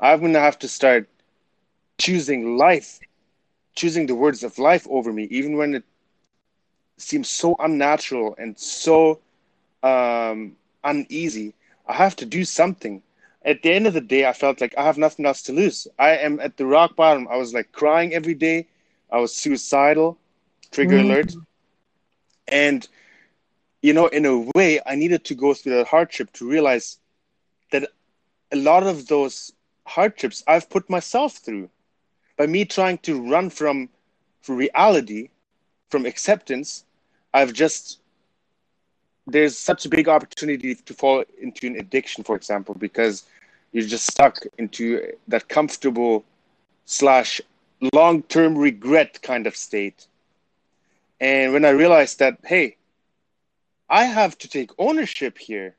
I'm going to have to start choosing life, choosing the words of life over me, even when it seems so unnatural and so um, uneasy. I have to do something. At the end of the day, I felt like I have nothing else to lose. I am at the rock bottom. I was like crying every day. I was suicidal, trigger mm. alert. And, you know, in a way, I needed to go through that hardship to realize that a lot of those hardships I've put myself through by me trying to run from, from reality, from acceptance. I've just, there's such a big opportunity to fall into an addiction, for example, because you're just stuck into that comfortable slash long-term regret kind of state. And when I realized that, hey, I have to take ownership here.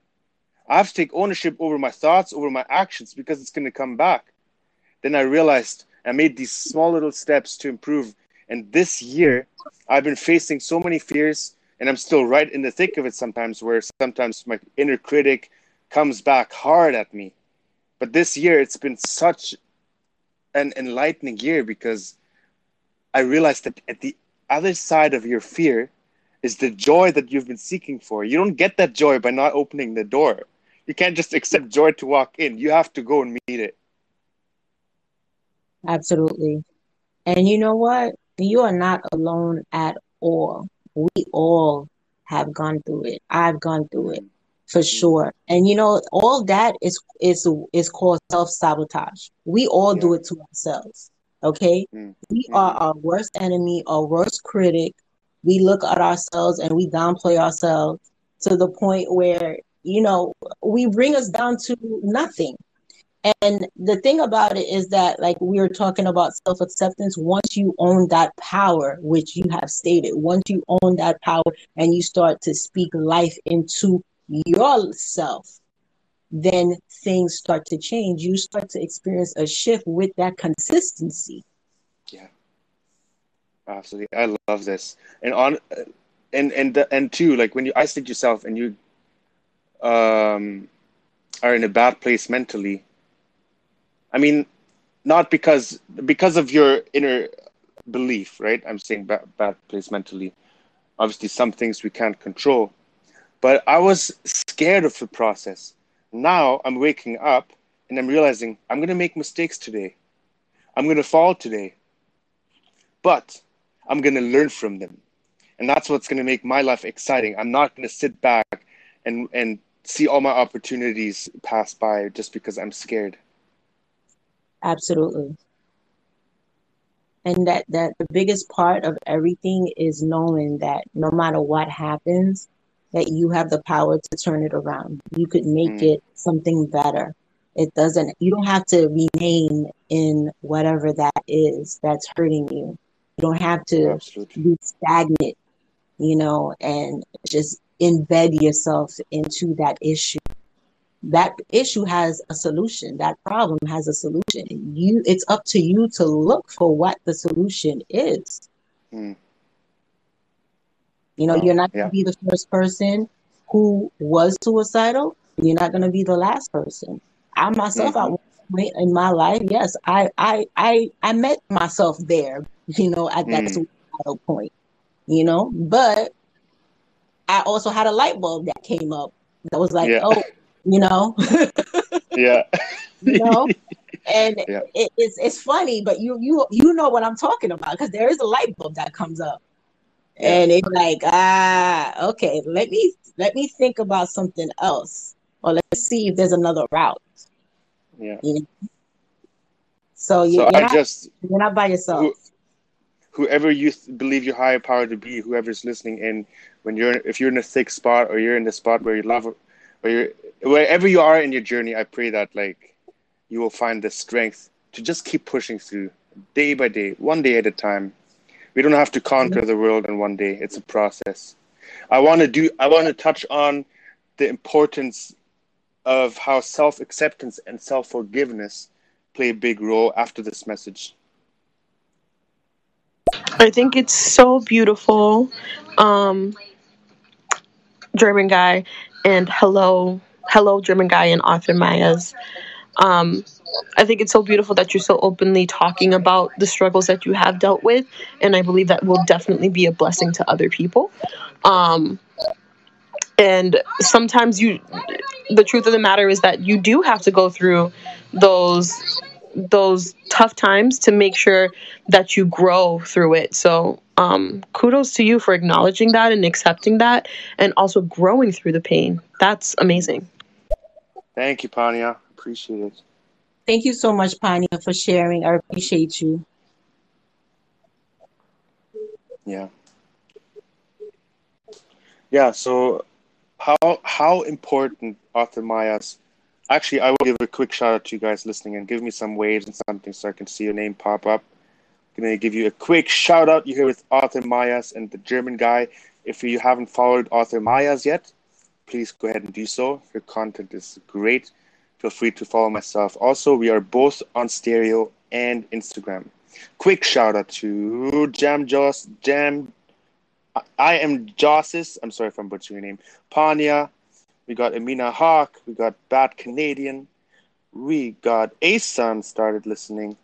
I have to take ownership over my thoughts, over my actions, because it's going to come back. Then I realized I made these small little steps to improve. And this year, I've been facing so many fears, and I'm still right in the thick of it sometimes, where sometimes my inner critic comes back hard at me. But this year, it's been such an enlightening year, because I realized that at the other side of your fear is the joy that you've been seeking for. You don't get that joy by not opening the door. You can't just accept joy to walk in. You have to go and meet it. Absolutely. And you know what? You are not alone at all. We all have gone through it. I've gone through it for sure. And you know, all that is is is called self-sabotage. We all yeah. do it to ourselves. Okay? Mm-hmm. We are our worst enemy, our worst critic. We look at ourselves and we downplay ourselves to the point where, you know, we bring us down to nothing. And the thing about it is that, like we were talking about self-acceptance, once you own that power, which you have stated, once you own that power and you start to speak life into yourself, then things start to change. You start to experience a shift with that consistency. Yeah. Absolutely. I love this. And on, and, and, the, and too, like when you isolate yourself and you um, are in a bad place mentally, I mean, not because, because of your inner belief, right? I'm saying bad, bad place mentally. Obviously, some things we can't control. But I was scared of the process. Now I'm waking up and I'm realizing I'm going to make mistakes today. I'm going to fall today. But I'm going to learn from them. And that's what's going to make my life exciting. I'm not going to sit back and, and see all my opportunities pass by just because I'm scared. Absolutely. And that, that the biggest part of everything is knowing that no matter what happens, that you have the power to turn it around. You could make mm. it something better. It doesn't, you don't have to remain in whatever that is that's hurting you. You don't have to Absolutely. Be stagnant, you know, and just embed yourself into that issue. That issue has a solution. That problem has a solution. You, it's up to you to look for what the solution is. Mm. You know, oh, you're not going to yeah. be the first person who was suicidal. You're not going to be the last person. I myself, mm-hmm. at one point in my life, yes, I, I, I, I met myself there, you know, at that mm. suicidal point, you know, but I also had a light bulb that came up that was like, yeah. oh, you know, yeah, you know, and yeah. it, it's it's funny, but you you you know what I'm talking about, because there is a light bulb that comes up, yeah. and it's like, ah, okay, let me let me think about something else, or let's see if there's another route. Yeah. You know? So you so I just you're not by yourself. Who, whoever you th- believe your higher power to be, whoever's listening in, when you're if you're in a thick spot, or you're in the spot where you love, or you're wherever you are in your journey, I pray that like you will find the strength to just keep pushing through day by day, one day at a time. We don't have to conquer the world in one day. It's a process. I want to do. I want to touch on the importance of how self-acceptance and self-forgiveness play a big role after this message. I think it's so beautiful, um, German guy, and hello, hello, German guy and Arthur Mayas. Um, I think it's so beautiful that you're so openly talking about the struggles that you have dealt with, and I believe that will definitely be a blessing to other people. Um, and sometimes you, the truth of the matter is that you do have to go through those those tough times to make sure that you grow through it. So um, kudos to you for acknowledging that and accepting that, and also growing through the pain. That's amazing. Thank you, Panya. Appreciate it. Thank you so much, Panya, for sharing. I appreciate you. Yeah. Yeah, so how how important Arthur Mayas. Actually, I will give a quick shout out to you guys listening, and give me some waves and something so I can see your name pop up. I'm going to give you a quick shout out. You're here with Arthur Mayas and the German guy. If you haven't followed Arthur Mayas yet, please go ahead and do so. Your content is great. Feel free to follow myself. Also, we are both on Stereo and Instagram. Quick shout out to Jam Joss, Jam. I Am Josses. I'm sorry if I'm butchering your name. Panya. We got Amina Hawk. We got Bad Canadian. We got Ace Sun started listening.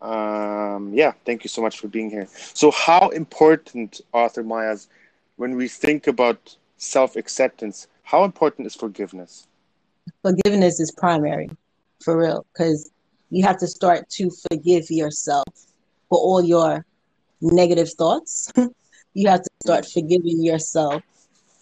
Um, yeah, thank you so much for being here. So how important, Arthur Mayas, when we think about self-acceptance, how important is forgiveness? Forgiveness is primary, for real, because you have to start to forgive yourself for all your negative thoughts. You have to start forgiving yourself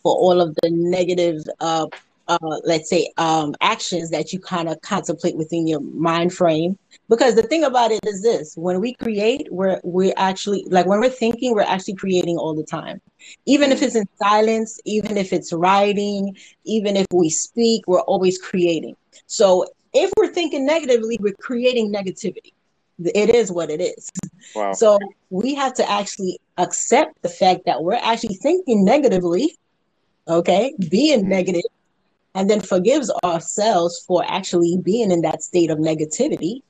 for all of the negative, uh, uh, let's say, um, actions that you kind of contemplate within your mind frame. Because the thing about it is this, when we create, we're, we're actually, like when we're thinking, we're actually creating all the time. Even if it's in silence, even if it's writing, even if we speak, we're always creating. So if we're thinking negatively, we're creating negativity. It is what it is. Wow. So we have to actually accept the fact that we're actually thinking negatively, okay, being mm-hmm. negative, and then forgives ourselves for actually being in that state of negativity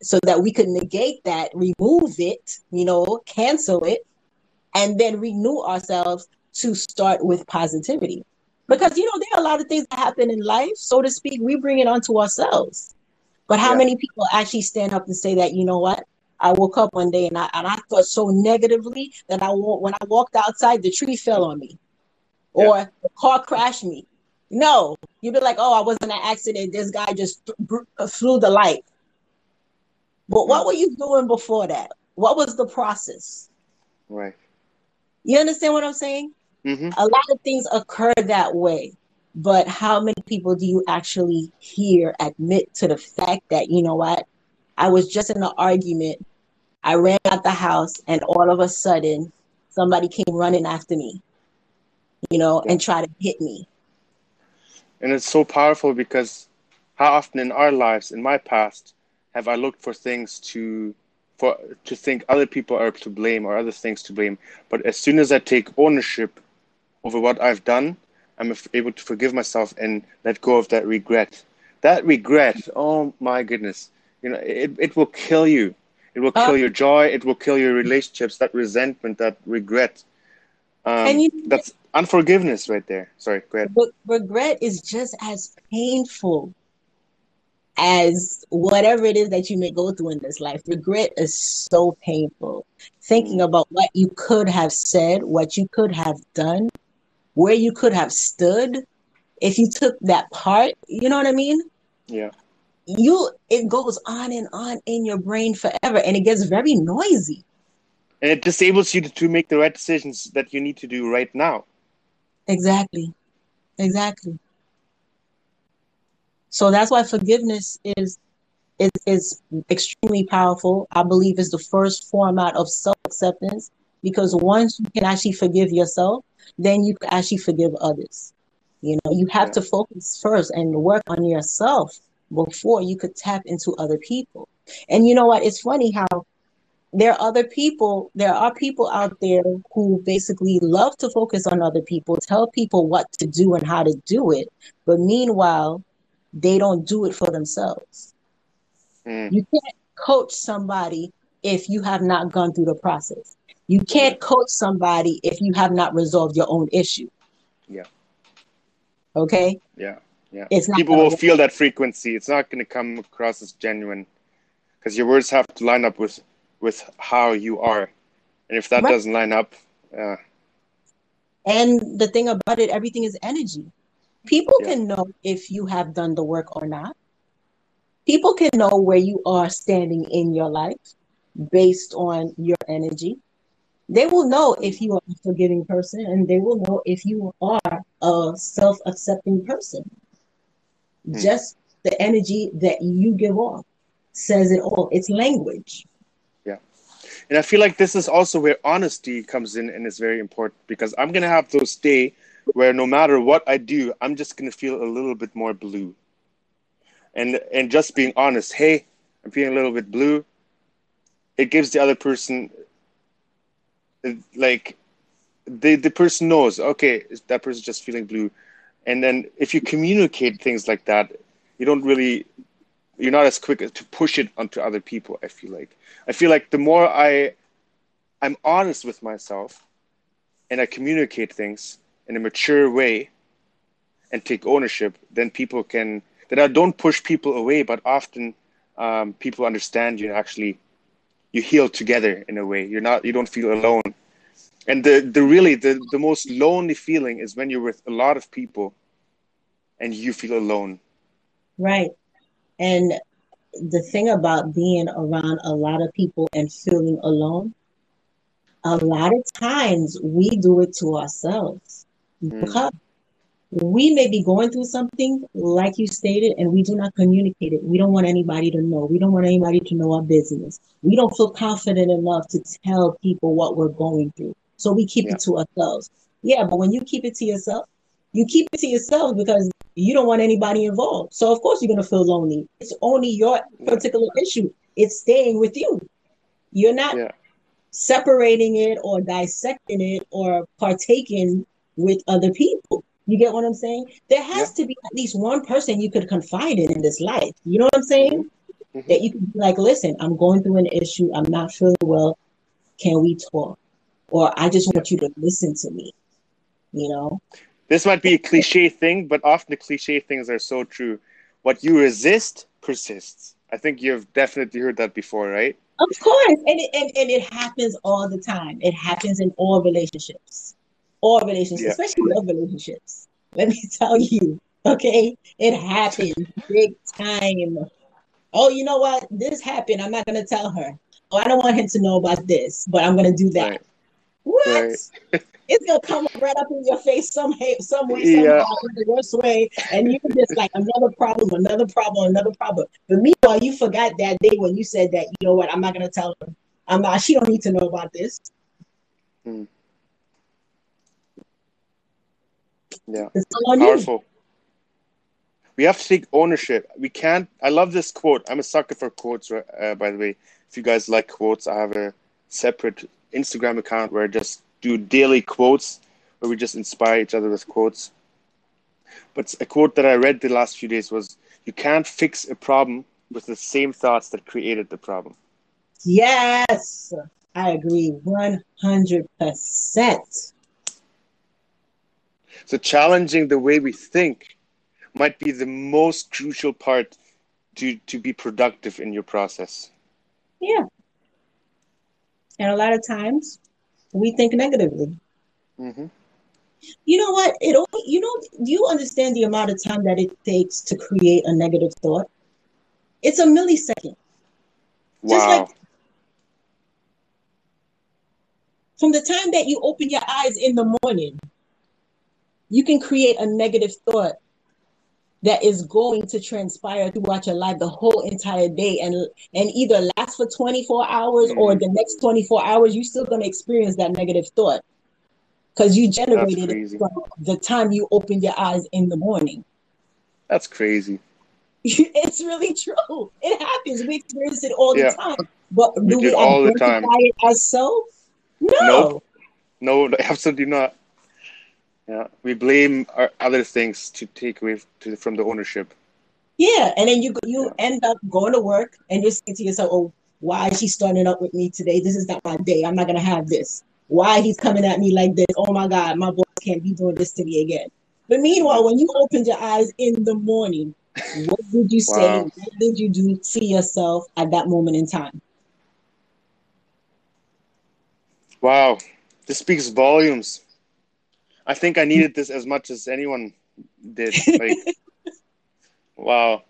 so that we could negate that, remove it, you know, cancel it, and then renew ourselves to start with positivity. Because, you know, there are a lot of things that happen in life, so to speak, we bring it onto ourselves. But how yeah. many people actually stand up and say that, you know what? I woke up one day and I and I thought so negatively that I when I walked outside, the tree fell on me yeah. or the car crashed me. No, you'd be like, oh, I was in an accident. This guy just flew the light. But what were you doing before that? What was the process? Right. You understand what I'm saying? Mm-hmm. A lot of things occur that way. But how many people do you actually hear admit to the fact that, you know what, I was just in an argument. I ran out the house and all of a sudden somebody came running after me, you know, yeah. and tried to hit me. And it's so powerful because how often in our lives, in my past, have I looked for things to for to think other people are to blame or other things to blame. But as soon as I take ownership over what I've done, I'm able to forgive myself and let go of that regret. That regret, oh my goodness, you know, it, it will kill you. It will kill uh, your joy. It will kill your relationships, that resentment, that regret. Um, and you, that's unforgiveness right there. Sorry, go ahead. Regret is just as painful as whatever it is that you may go through in this life. Regret is so painful. Thinking about what you could have said, what you could have done, where you could have stood if you took that part, you know what I mean? Yeah. You, it goes on and on in your brain forever, and it gets very noisy. And it disables you to, to make the right decisions that you need to do right now. Exactly. Exactly. So that's why forgiveness is, is, is extremely powerful. I believe it's the first format of self-acceptance, because once you can actually forgive yourself, then you can actually forgive others. You know, you have to focus first and work on yourself before you could tap into other people. And you know what? It's funny how there are other people, there are people out there who basically love to focus on other people, tell people what to do and how to do it. But meanwhile, they don't do it for themselves. Mm. You can't coach somebody if you have not gone through the process. You can't coach somebody if you have not resolved your own issue. Yeah. Okay? Yeah. Yeah. It's not People will work. Feel that frequency. It's not going to come across as genuine because your words have to line up with, with how you are. And if that right. doesn't line up, yeah. Uh... And the thing about it, everything is energy. People yeah. can know if you have done the work or not. People can know where you are standing in your life based on your energy. They will know if you are a forgiving person, and they will know if you are a self-accepting person. Mm. Just the energy that you give off says it all. It's language. Yeah. And I feel like this is also where honesty comes in and is very important, because I'm going to have those days where no matter what I do, I'm just going to feel a little bit more blue. And and just being honest, hey, I'm feeling a little bit blue. It gives the other person... Like, the the person knows, okay, that person's just feeling blue. And then if you communicate things like that, you don't really, you're not as quick to push it onto other people, I feel like. I feel like the more I, I'm honest with myself and I communicate things in a mature way and take ownership, then people can, that I don't push people away, but often um, people understand you actually. You heal together in a way. You're not, you don't feel alone. And the, the really, the, the most lonely feeling is when you're with a lot of people and you feel alone. Right. And the thing about being around a lot of people and feeling alone, a lot of times we do it to ourselves. Mm. Because we may be going through something, like you stated, and we do not communicate it. We don't want anybody to know. We don't want anybody to know our business. We don't feel confident enough to tell people what we're going through. So we keep yeah. it to ourselves. Yeah, but when you keep it to yourself, you keep it to yourself because you don't want anybody involved. So of course you're going to feel lonely. It's only your particular issue. It's staying with you. You're not yeah. separating it or dissecting it or partaking with other people. You get what I'm saying? There has yeah. to be at least one person you could confide in in this life. You know what I'm saying? Mm-hmm. That you can be like, listen, I'm going through an issue. I'm not feeling well. Can we talk? Or I just want you to listen to me. You know? This might be a cliche thing, but often the cliche things are so true. What you resist persists. I think you've definitely heard that before, right? Of course. And it, and, and it happens all the time. It happens in all relationships. All relationships, yeah. especially love relationships. Let me tell you, okay? It happens big time. Oh, you know what? This happened. I'm not going to tell her. Oh, I don't want him to know about this, but I'm going to do that. Right. What? Right. It's going to come right up in your face some, some way, somehow, yeah. in the worst way. And you're just like, another problem, another problem, another problem. But meanwhile, you forgot that day when you said that, you know what? I'm not going to tell her. I'm not, she don't need to know about this. Mm. Yeah, powerful. We have to take ownership. We can't. I love this quote. I'm a sucker for quotes, uh, by the way. If you guys like quotes, I have a separate Instagram account where I just do daily quotes, where we just inspire each other with quotes. But a quote that I read the last few days was, "You can't fix a problem with the same thoughts that created the problem." Yes, I agree one hundred percent. So challenging the way we think might be the most crucial part to, to be productive in your process. Yeah. And a lot of times we think negatively. Mm-hmm. You know what? It only, you know, do you understand the amount of time that it takes to create a negative thought? It's a millisecond. Wow. Just like from the time that you open your eyes in the morning, you can create a negative thought that is going to transpire throughout your life the whole entire day and and either last for twenty-four hours mm-hmm. or the next twenty-four hours, you're still going to experience that negative thought. because you generated it from the time you opened your eyes in the morning. That's crazy. It's really true. It happens. We experience it all yeah. the time. But do we, we all the time. It as so? No. Nope. No, absolutely not. Yeah, we blame our other things to take away to, from the ownership. Yeah, and then you you yeah. end up going to work and you're saying to yourself, "Oh, why is she starting up with me today? This is not my day. I'm not gonna have this. Why he's coming at me like this? Oh my God, my boss can't be doing this to me again." But meanwhile, when you opened your eyes in the morning, what did you say? Wow. What did you do to yourself at that moment in time? Wow, this speaks volumes. I think I needed this as much as anyone did. Like, wow.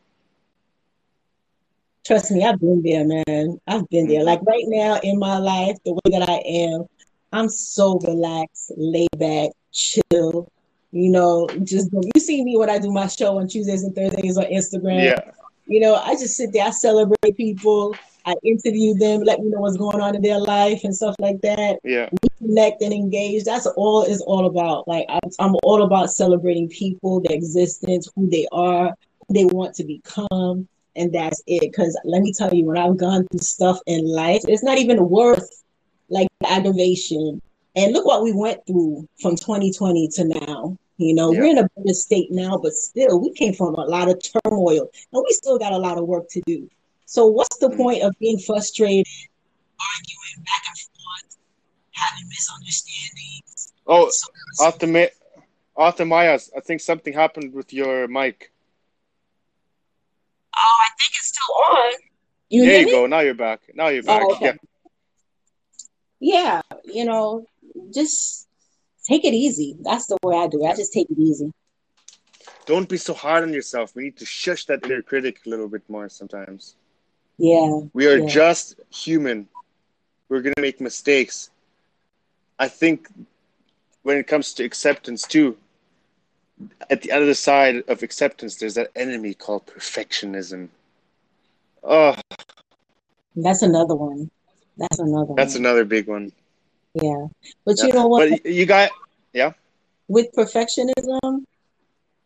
Trust me, I've been there, man. I've been there. Like right now in my life, the way that I am, I'm so relaxed, laid back, chill. You know, just you see me when I do my show on Tuesdays and Thursdays on Instagram. Yeah. You know, I just sit there, I celebrate people, I interview them, let me know what's going on in their life and stuff like that. Yeah. We connect and engage. That's all it's all about. Like I, I'm all about celebrating people, their existence, who they are, who they want to become, and that's it. Because let me tell you, when I've gone through stuff in life, it's not even worth like the aggravation. And look what we went through from twenty twenty to now. You know, yeah. we're in a better state now, but still, we came from a lot of turmoil, and we still got a lot of work to do. So what's the mm-hmm. point of being frustrated, arguing back and forth, having misunderstandings? Oh, so- Arthur, May- Arthur Mayas, I think something happened with your mic. Oh, I think it's still on. You there you me? Go. Now you're back. Now you're back. Oh, okay. Yeah. Yeah, you know, just... take it easy. That's the way I do it. I just take it easy. Don't be so hard on yourself. We need to shush that inner critic a little bit more sometimes. Yeah. We are yeah. just human. We're going to make mistakes. I think when it comes to acceptance too, at the other side of acceptance, there's that enemy called perfectionism. Oh. That's another one. That's another one. That's another big one. Yeah, but you yeah. know what? But you got, yeah. with perfectionism,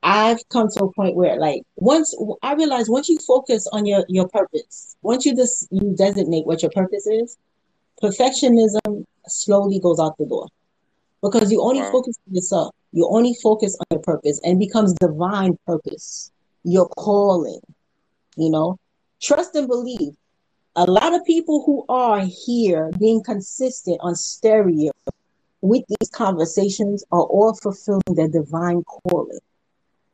I've come to a point where, like, once I realized, once you focus on your, your purpose, once you just you designate what your purpose is, perfectionism slowly goes out the door, because you only wow. focus on yourself, you only focus on your purpose, and becomes divine purpose, your calling. You know, trust and believe. A lot of people who are here being consistent on stereo with these conversations are all fulfilling their divine calling.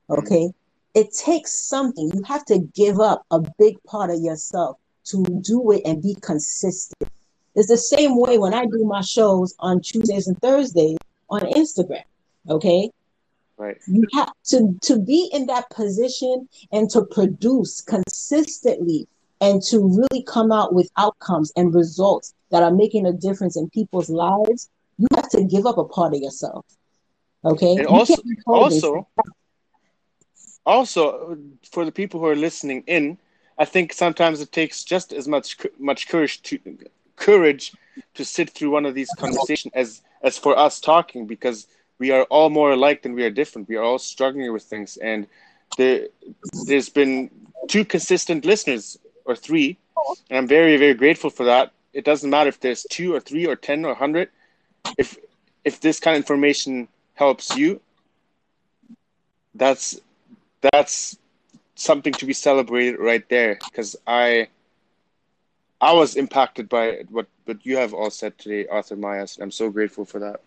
Okay? It takes something. You have to give up a big part of yourself to do it and be consistent. It's the same way when I do my shows on Tuesdays and Thursdays on Instagram. Okay? Right. You have to, to be in that position and to produce consistently and to really come out with outcomes and results that are making a difference in people's lives, you have to give up a part of yourself. Okay? And you also, also, also, for the people who are listening in, I think sometimes it takes just as much much courage to courage to sit through one of these conversations as, as for us talking, because we are all more alike than we are different. We are all struggling with things. And there, there's been two consistent listeners or three, and I'm very, very grateful for that. It doesn't matter if there's two or three or ten or a hundred. If if this kind of information helps you, that's that's something to be celebrated right there. Because I I was impacted by what what you have all said today, Arthur Mayas, and I'm so grateful for that.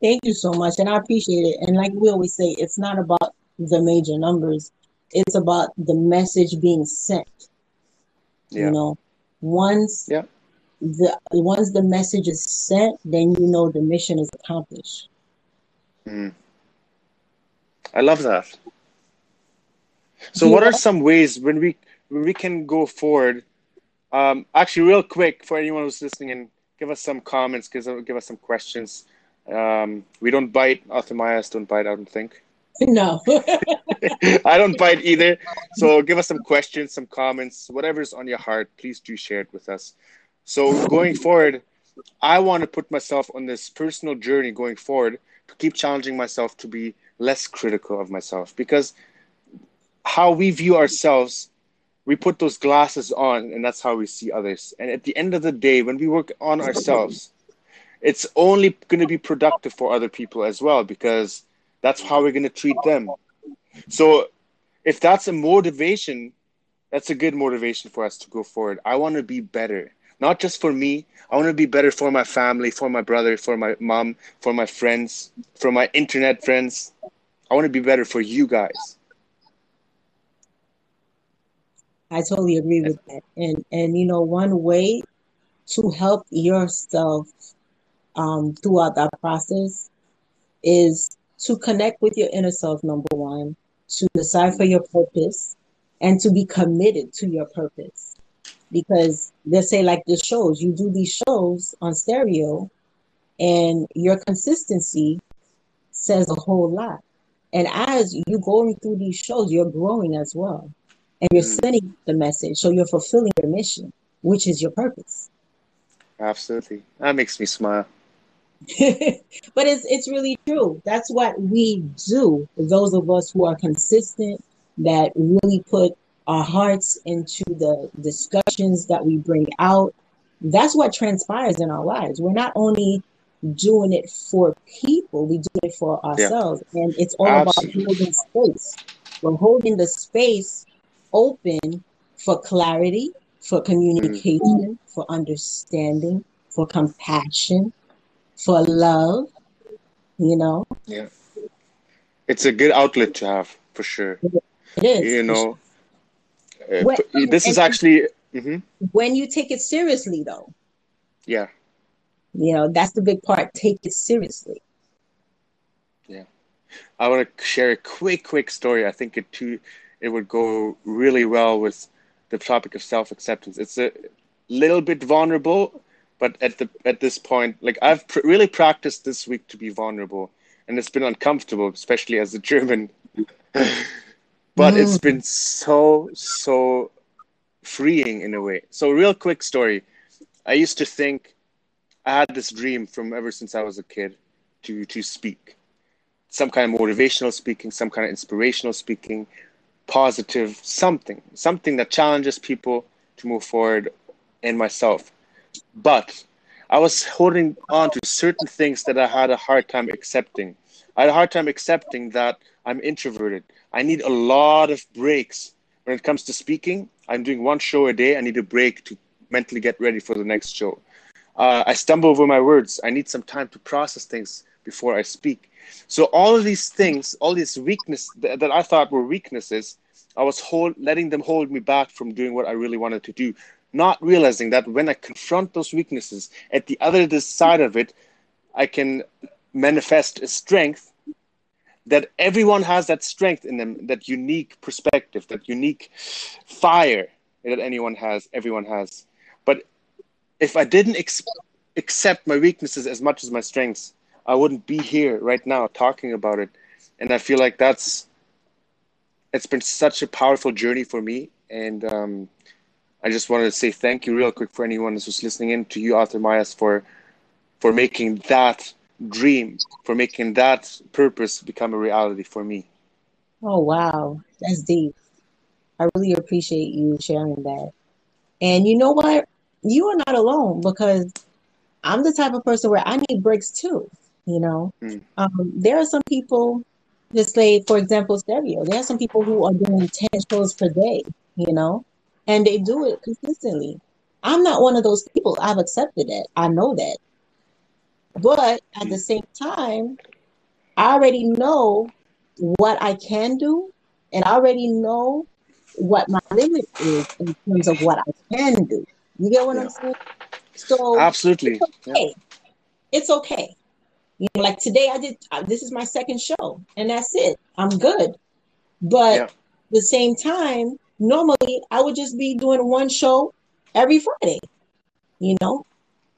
Thank you so much, and I appreciate it. And like we always say, it's not about the major numbers; it's about the message being sent. Yeah. You know, once yeah. the once the message is sent, then you know the mission is accomplished. Mm. I love that. So, yeah. what are some ways when we when we can go forward? Um, actually, real quick for anyone who's listening, and give us some comments, give us, give us some questions. Um, we don't bite. Arthur Mayas don't bite. I don't think. No. I don't bite either. So give us some questions, some comments, whatever's on your heart, please do share it with us. So going forward, I want to put myself on this personal journey going forward to keep challenging myself to be less critical of myself, because how we view ourselves, we put those glasses on and that's how we see others. And at the end of the day, when we work on ourselves, it's only going to be productive for other people as well, because that's how we're going to treat them. So if that's a motivation, that's a good motivation for us to go forward. I want to be better, not just for me. I want to be better for my family, for my brother, for my mom, for my friends, for my internet friends. I want to be better for you guys. I totally agree with that. And, and you know, one way to help yourself um, throughout that process is to connect with your inner self, number one, to decipher your purpose, and to be committed to your purpose. Because they say, like the shows, you do these shows on stereo and your consistency says a whole lot. And as you're going through these shows, you're growing as well. And you're sending the message, so you're fulfilling your mission, which is your purpose. Absolutely. That makes me smile. But it's it's really true. That's what we do, those of us who are consistent, that really put our hearts into the discussions that we bring out. That's what transpires in our lives. We're not only doing it for people, we do it for ourselves. Yeah. And it's all Absolutely. About holding space. We're holding the space open for clarity, for communication, mm. for understanding, for compassion, for love, you know? Yeah. It's a good outlet to have, for sure. It is. You know, sure. when, uh, this is actually... Mm-hmm. When you take it seriously, though. Yeah. You know, that's the big part. Take it seriously. Yeah. I want to share a quick, quick story. I think it too... it would go really well with the topic of self-acceptance. It's a little bit vulnerable, but at the at this point, like I've pr- really practiced this week to be vulnerable, and it's been uncomfortable, especially as a German. But it's been so, so freeing in a way. So real quick story. I used to think I had this dream from ever since I was a kid to to speak. Some kind of motivational speaking, some kind of inspirational speaking, positive something, something that challenges people to move forward and myself. But I was holding on to certain things that I had a hard time accepting. I had a hard time accepting that I'm introverted. I need a lot of breaks when it comes to speaking. I'm doing one show a day. I need a break to mentally get ready for the next show. Uh, I stumble over my words. I need some time to process things before I speak. So all of these things, all these weaknesses th- that I thought were weaknesses, I was hold, letting them hold me back from doing what I really wanted to do, not realizing that when I confront those weaknesses, at the other side of it, I can manifest a strength that everyone has, that strength in them, that unique perspective, that unique fire that anyone has, everyone has. But if I didn't ex- accept my weaknesses as much as my strengths, I wouldn't be here right now talking about it. And I feel like that's, it's been such a powerful journey for me. And um, I just wanted to say thank you real quick for anyone who's listening in, to you, Arthur Mayas, for, for making that dream, for making that purpose become a reality for me. Oh, wow. That's deep. I really appreciate you sharing that. And you know what? You are not alone, because I'm the type of person where I need breaks too. You know, mm. um, there are some people, just say, for example, stereo. There are some people who are doing ten shows per day, you know, and they do it consistently. I'm not one of those people. I've accepted that. I know that. But at mm. the same time, I already know what I can do, and I already know what my limit is in terms of what I can do. You get what yeah. I'm saying? So absolutely. It's okay. Yeah. It's okay. You know, like today I did, this is my second show and that's it. I'm good. But yeah. at the same time, normally I would just be doing one show every Friday, you know,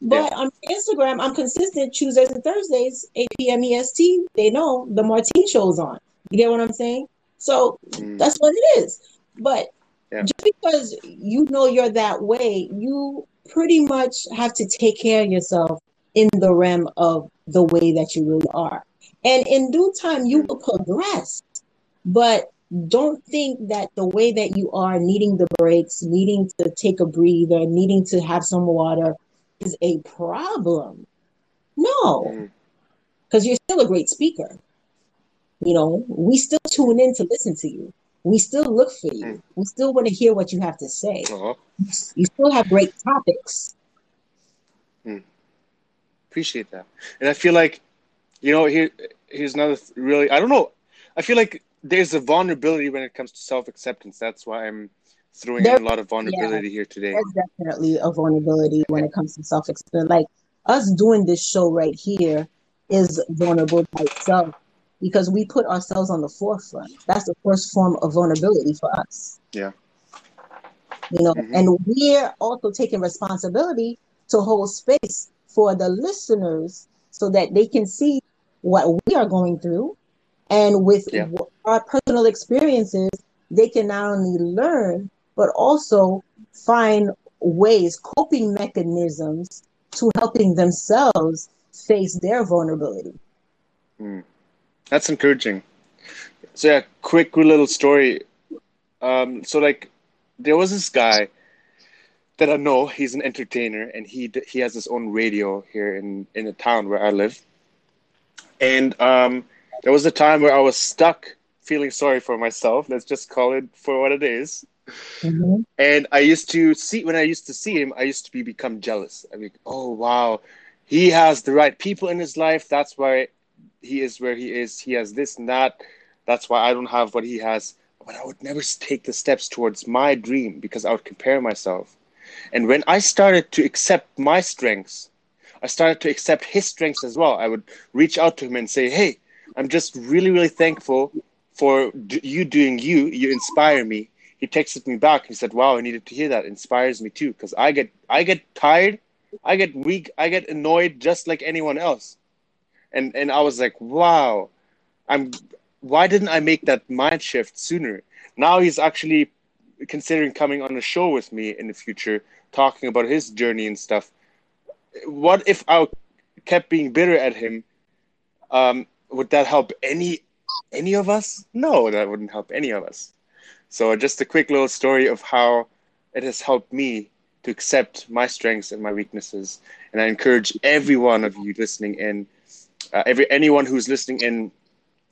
but yeah. on Instagram, I'm consistent Tuesdays and Thursdays, eight p.m. E S T. They know the Martin show's on. You get what I'm saying? So mm. that's what it is. But yeah. just because you know you're that way, you pretty much have to take care of yourself in the realm of the way that you really are. And in due time, you will progress. But don't think that the way that you are, needing the breaks, needing to take a breather, needing to have some water, is a problem. No, because you're still a great speaker. You know, we still tune in to listen to you. We still look for you. We still want to hear what you have to say. Uh-huh. You still have great topics. Mm. Appreciate that. And I feel like, you know, here, here's another th- really, I don't know. I feel like there's a vulnerability when it comes to self-acceptance. That's why I'm throwing there, in a lot of vulnerability yeah, here today. There's definitely a vulnerability when it comes to self-acceptance. Like, us doing this show right here is vulnerable by itself, because we put ourselves on the forefront. That's the first form of vulnerability for us. Yeah. You know, mm-hmm. And we're also taking responsibility to hold space for the listeners so that they can see what we are going through. And with yeah. our personal experiences, they can not only learn, but also find ways, coping mechanisms to helping themselves face their vulnerability. Mm. That's encouraging. So yeah, quick little story. Um, so like, there was this guy that I know. He's an entertainer, and he he has his own radio here in in the town where I live. And um, there was a time where I was stuck feeling sorry for myself. Let's just call it for what it is. Mm-hmm. And I used to see when I used to see him, I used to be become jealous. I mean, oh wow, he has the right people in his life. That's why he is where he is. He has this and that. That's why I don't have what he has. But I would never take the steps towards my dream because I would compare myself. And when I started to accept my strengths, I started to accept his strengths as well. I would reach out to him and say, hey, I'm just really, really thankful for d- you doing you. You inspire me. He texted me back. He said, wow, I needed to hear that. It inspires me too. Because I get, I get tired. I get weak. I get annoyed just like anyone else. And and I was like, wow, I'm. Why didn't I make that mind shift sooner? Now he's actually considering coming on a show with me in the future, talking about his journey and stuff. What if I kept being bitter at him? Um, would that help any any of us? No, that wouldn't help any of us. So just a quick little story of how it has helped me to accept my strengths and my weaknesses. And I encourage every one of you listening in, Uh, every anyone who's listening in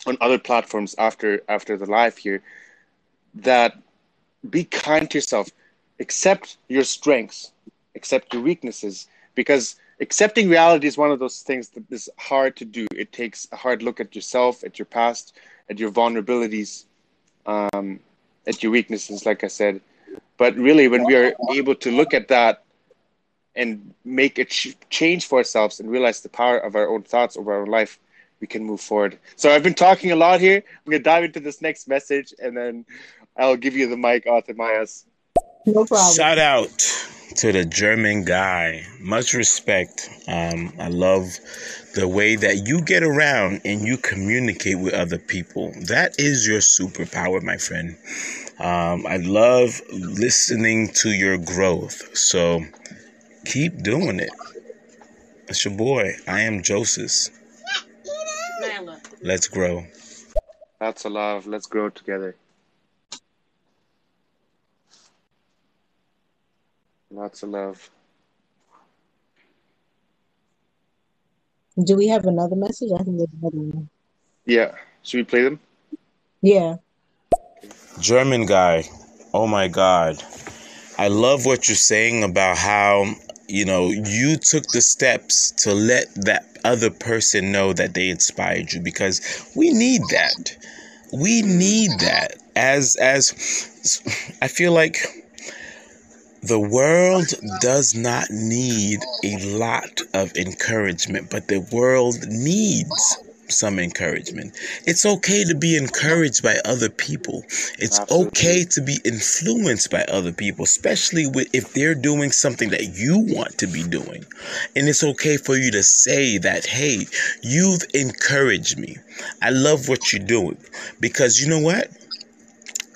on other platforms after after the live here, that be kind to yourself. Accept your strengths. Accept your weaknesses. Because accepting reality is one of those things that is hard to do. It takes a hard look at yourself, at your past, at your vulnerabilities, um, at your weaknesses, like I said. But really, when we are able to look at that and make a ch- change for ourselves and realize the power of our own thoughts over our life, we can move forward. So I've been talking a lot here. I'm going to dive into this next message, and then I'll give you the mic, Arthur Mayas. No problem. Shout out to the German guy. Much respect. Um, I love the way that you get around and you communicate with other people. That is your superpower, my friend. Um, I love listening to your growth. So keep doing it. It's your boy. I am Joseph. Let's grow. That's a love. Let's grow together. Lots of love. Do we have another message? I think there's another one. Yeah. Should we play them? Yeah. German guy. Oh my God. I love what you're saying about how, you know, you took the steps to let that other person know that they inspired you, because we need that. We need that. As as I feel like the world does not need a lot of encouragement, but the world needs some encouragement. It's okay to be encouraged by other people. It's Absolutely. okay to be influenced by other people, especially with, if they're doing something that you want to be doing. And it's okay for you to say that, hey, you've encouraged me. I love what you're doing, because you know what?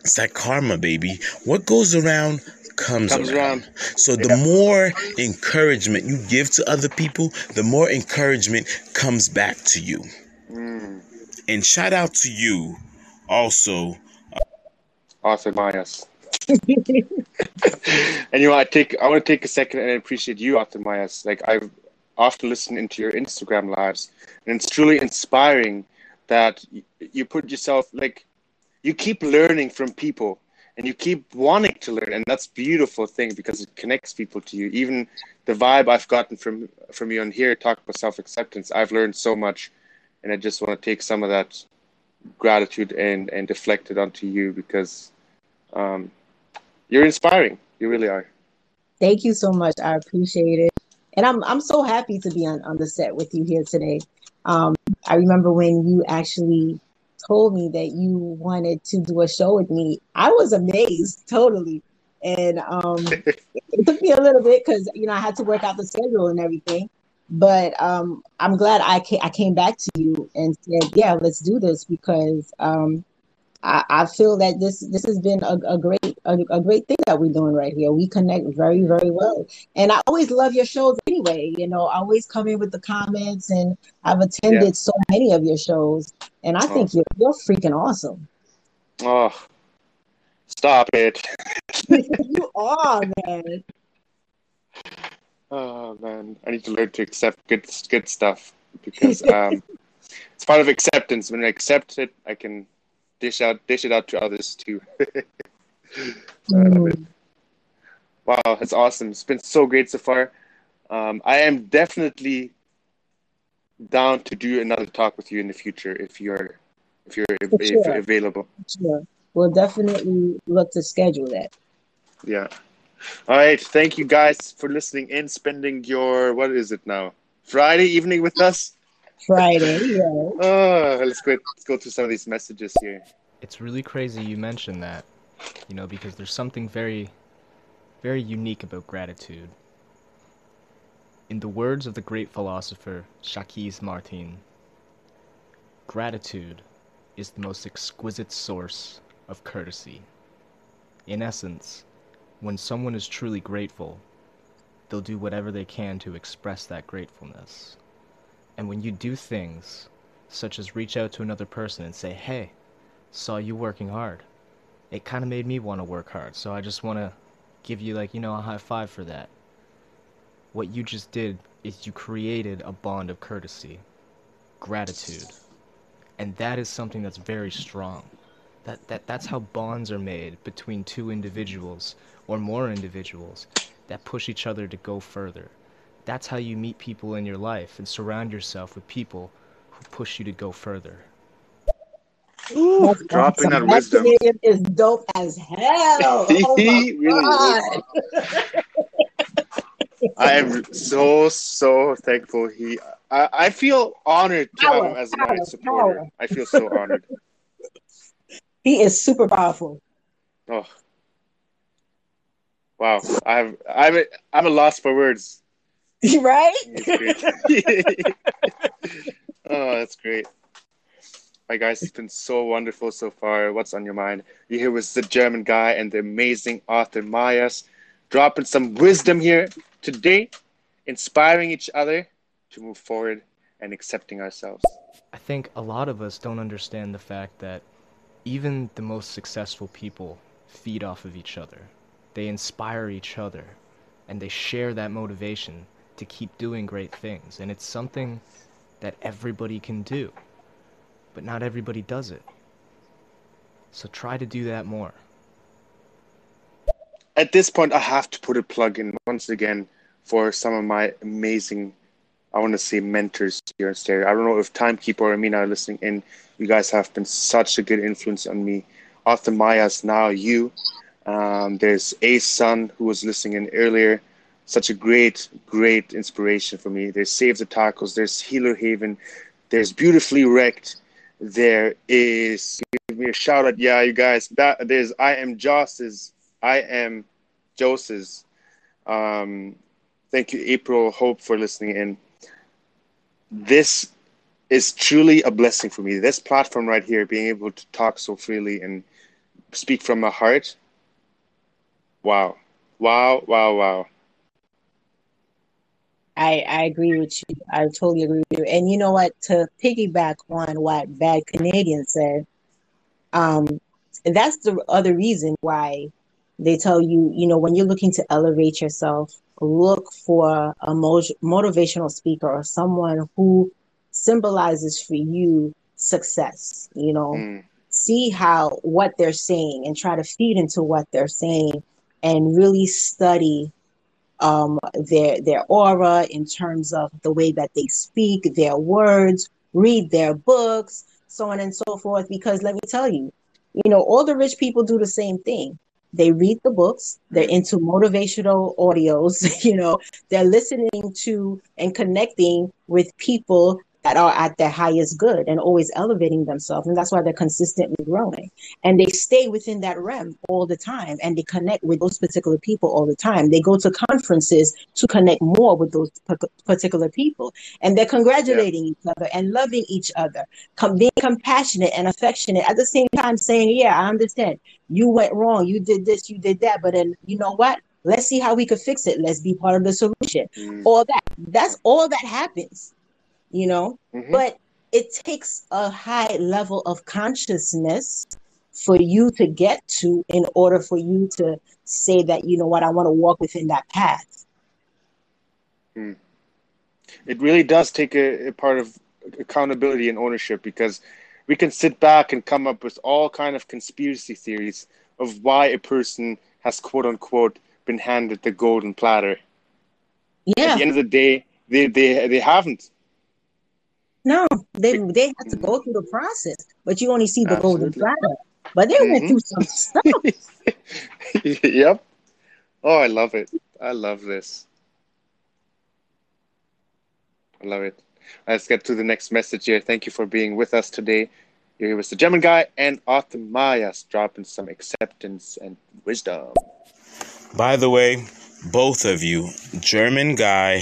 It's like karma, baby. What goes around comes, comes around. around. So yeah. The more encouragement you give to other people, the more encouragement comes back to you. Mm. And shout out to you also. Uh, Arthur Mayas. And you know, I take I want to take a second and appreciate you, Arthur Mayas. Like, I've often listened into your Instagram lives, and it's truly inspiring that you put yourself, like, you keep learning from people, and you keep wanting to learn, and that's a beautiful thing because it connects people to you. Even the vibe I've gotten from from you on here, talk about self-acceptance, I've learned so much, and I just want to take some of that gratitude and and deflect it onto you because um, you're inspiring. You really are. Thank you so much. I appreciate it. And I'm I'm so happy to be on, on the set with you here today. Um, I remember when you actually told me that you wanted to do a show with me. I was amazed, totally. And um, it took me a little bit because, you know, I had to work out the schedule and everything. But um, I'm glad I, ca- I came back to you and said, yeah, let's do this, because um, I, I feel that this this has been a, a great a, a great thing that we're doing right here. We connect very, very well. And I always love your shows anyway. You know, I always come in with the comments, and I've attended yeah. so many of your shows. And I oh. think you're, you're freaking awesome. Oh, stop it. You are, man. Oh, man. I need to learn to accept good good stuff because um, it's part of acceptance. When I accept it, I can dish out dish it out to others, too. mm. Wow, that's awesome. It's been so great so far. Um, I am definitely down to do another talk with you in the future if you're if you're, sure. if you're available. Sure. We'll definitely look to schedule that. Yeah. All right, thank you guys for listening in, spending your, what is it now, Friday evening with us? Friday, yeah. Oh, let's go, let's go through some of these messages here. It's really crazy you mentioned that, you know, because there's something very, very unique about gratitude. In the words of the great philosopher Jacques Martin, gratitude is the most exquisite source of courtesy. In essence, when someone is truly grateful, they'll do whatever they can to express that gratefulness. And when you do things, such as reach out to another person and say, hey, saw you working hard. It kind of made me want to work hard, so I just want to give you, like, you know, a high five for that. What you just did is you created a bond of courtesy, gratitude. And that is something that's very strong. That, that that's how bonds are made between two individuals or more individuals that push each other to go further. That's how you meet people in your life and surround yourself with people who push you to go further. Ooh, that's dropping awesome. That wisdom. That is dope as hell. Oh my God. I am so, so thankful. He, I, I feel honored to power, have him as power, my supporter. Power. I feel so honored. He is super powerful. Oh, wow! I'm I'm I'm a loss for words. Right? Oh, that's great. Hi guys, it's been so wonderful so far. What's on your mind? You're here with the German guy and the amazing Arthur Mayas, dropping some wisdom here today, inspiring each other to move forward and accepting ourselves. I think a lot of us don't understand the fact that even the most successful people feed off of each other. They inspire each other, and they share that motivation to keep doing great things. And it's something that everybody can do, but not everybody does it. So try to do that more. At this point, I have to put a plug in once again for some of my amazing, I want to say, mentors here in Stereo. I don't know if Timekeeper or Amina are listening in. You guys have been such a good influence on me. Arthur Mayas, now you. Um, there's Ace Sun, who was listening in earlier. Such a great, great inspiration for me. There's Save the Tacos. There's Healer Haven. There's Beautifully Wrecked. There is, give me a shout out. Yeah, you guys. That, there's I Am Josses. I Am Josses. Um, thank you, April Hope, for listening in. This is truly a blessing for me. This platform right here, being able to talk so freely and speak from my heart. Wow. Wow, wow, wow. I, I agree with you. I totally agree with you. And you know what? To piggyback on what Bad Canadian said, um, that's the other reason why they tell you, you know, when you're looking to elevate yourself, look for a motivational speaker or someone who symbolizes for you success, you know. Mm. See how what they're saying and try to feed into what they're saying and really study um, their their aura in terms of the way that they speak, their words, read their books, so on and so forth. Because let me tell you, you know, all the rich people do the same thing. They read the books, they're into motivational audios, you know, they're listening to and connecting with people that are at their highest good and always elevating themselves. And that's why they're consistently growing. And they stay within that realm all the time. And they connect with those particular people all the time. They go to conferences to connect more with those particular people. And they're congratulating yeah. each other and loving each other, com- being compassionate and affectionate at the same time saying, yeah, I understand. You went wrong. You did this, you did that. But then you know what? Let's see how we could fix it. Let's be part of the solution. Mm. All that. That's all that happens. You know, mm-hmm. but it takes a high level of consciousness for you to get to in order for you to say that, you know what, I want to walk within that path. Mm. It really does take a, a part of accountability and ownership, because we can sit back and come up with all kind of conspiracy theories of why a person has, quote unquote, been handed the golden platter. Yeah. At the end of the day, they they, they haven't. No, they they had to go through the process, but you only see the Absolutely. Golden platter. But they mm-hmm. went through some stuff. Yep. Oh, I love it. I love this. I love it. Let's get to the next message here. Thank you for being with us today. You're here with the German guy and Arthur Mayas, dropping some acceptance and wisdom. By the way, both of you, German guy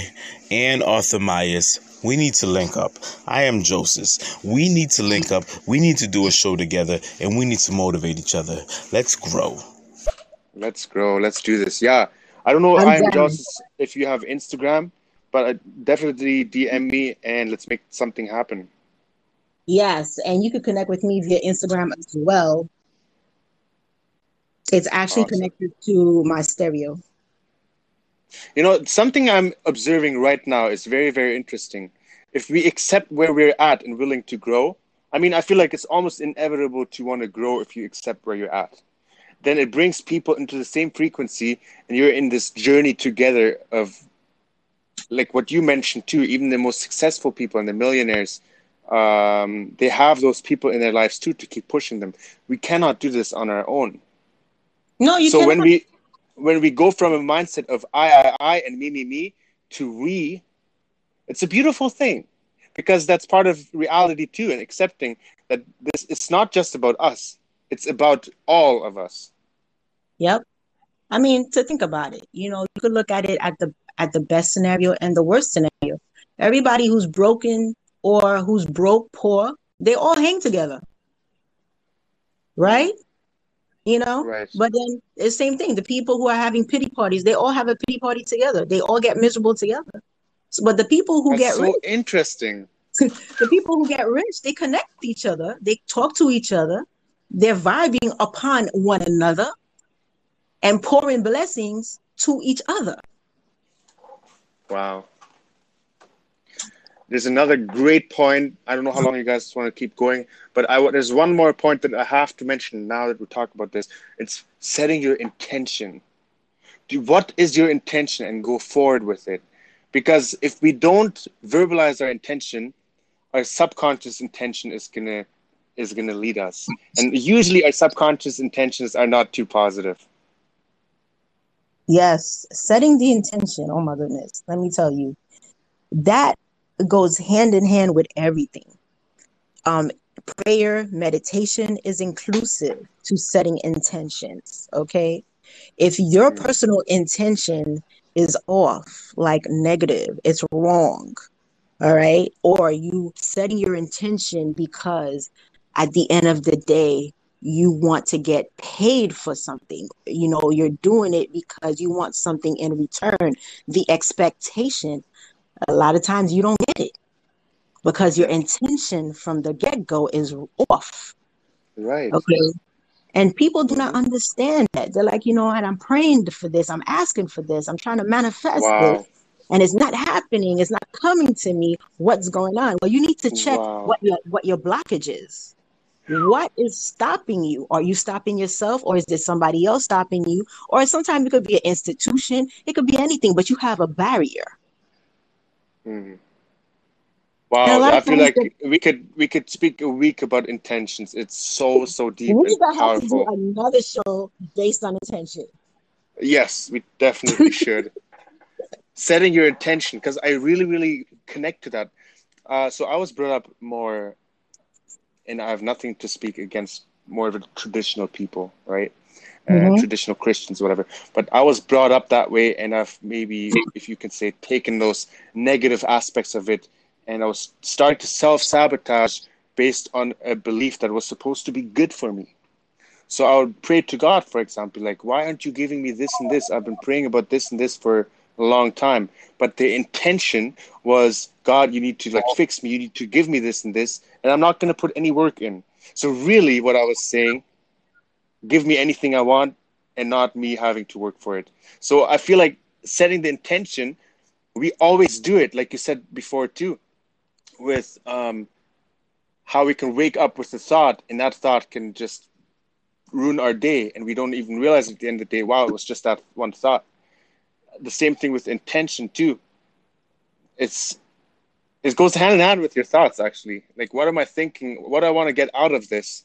and Arthur Mayas, we need to link up. I am Joseph. We need to link up. We need to do a show together, and we need to motivate each other. Let's grow. Let's grow. Let's do this. Yeah. I don't know, I am Joseph, if you have Instagram, but definitely D M me, and let's make something happen. Yes, and you could connect with me via Instagram as well. It's actually awesome. Connected to my stereo. You know, something I'm observing right now is very, very interesting. If we accept where we're at and willing to grow, I mean, I feel like it's almost inevitable to want to grow if you accept where you're at. Then it brings people into the same frequency, and you're in this journey together of, like what you mentioned too, even the most successful people and the millionaires, um, they have those people in their lives too to keep pushing them. We cannot do this on our own. No, you so cannot. When we... When we go from a mindset of I, I, I, and me, me, me to we, it's a beautiful thing, because that's part of reality too, and accepting that this it's not just about us. It's about all of us. Yep. I mean, to think about it, you know, you could look at it at the at the best scenario and the worst scenario. Everybody who's broken or who's broke, poor, they all hang together. Right? You know, right. But then the same thing. The people who are having pity parties, they all have a pity party together. They all get miserable together. So, but the people who That's get so rich, interesting. The people who get rich, they connect with each other. They talk to each other. They're vibing upon one another and pouring blessings to each other. Wow. There's another great point. I don't know how long you guys want to keep going, but I, there's one more point that I have to mention now that we talk about this. It's setting your intention. Do, what is your intention, and go forward with it? Because if we don't verbalize our intention, our subconscious intention is gonna is gonna lead us. And usually our subconscious intentions are not too positive. Yes, setting the intention. Oh my goodness. Let me tell you. That It goes hand in hand with everything. Um, prayer, meditation is inclusive to setting intentions, okay? If your personal intention is off, like negative, it's wrong, all right? Or you setting your intention because at the end of the day, you want to get paid for something. You know, you're doing it because you want something in return. The expectation, a lot of times you don't get it because your intention from the get-go is off. Right. Okay. And people do not understand that. They're like, you know what? I'm praying for this. I'm asking for this. I'm trying to manifest wow. this. And it's not happening. It's not coming to me. What's going on? Well, you need to check wow. what your, what your blockage is. What is stopping you? Are you stopping yourself, or is there somebody else stopping you? Or sometimes it could be an institution. It could be anything, but you have a barrier. Mm. Wow, I feel like that, we could we could speak a week about intentions. It's so so deep and powerful. We have to do another show based on intention. Yes, we definitely should. Setting your intention, because I really really connect to that. Uh, so I was brought up more, and I have nothing to speak against more of the traditional people, right? Mm-hmm. Uh, traditional Christians, whatever. But I was brought up that way, and I've maybe, if you can say, taken those negative aspects of it, and I was starting to self-sabotage based on a belief that was supposed to be good for me. So I would pray to God, for example, like, why aren't you giving me this and this? I've been praying about this and this for a long time. But the intention was, God, you need to like fix me. You need to give me this and this, and I'm not going to put any work in. So really what I was saying, give me anything I want and not me having to work for it. So I feel like setting the intention, we always do it, like you said before too, with um, how we can wake up with a thought, and that thought can just ruin our day, and we don't even realize at the end of the day, wow, it was just that one thought. The same thing with intention too. It's it goes hand in hand with your thoughts, actually. Like, what am I thinking? What do I want to get out of this?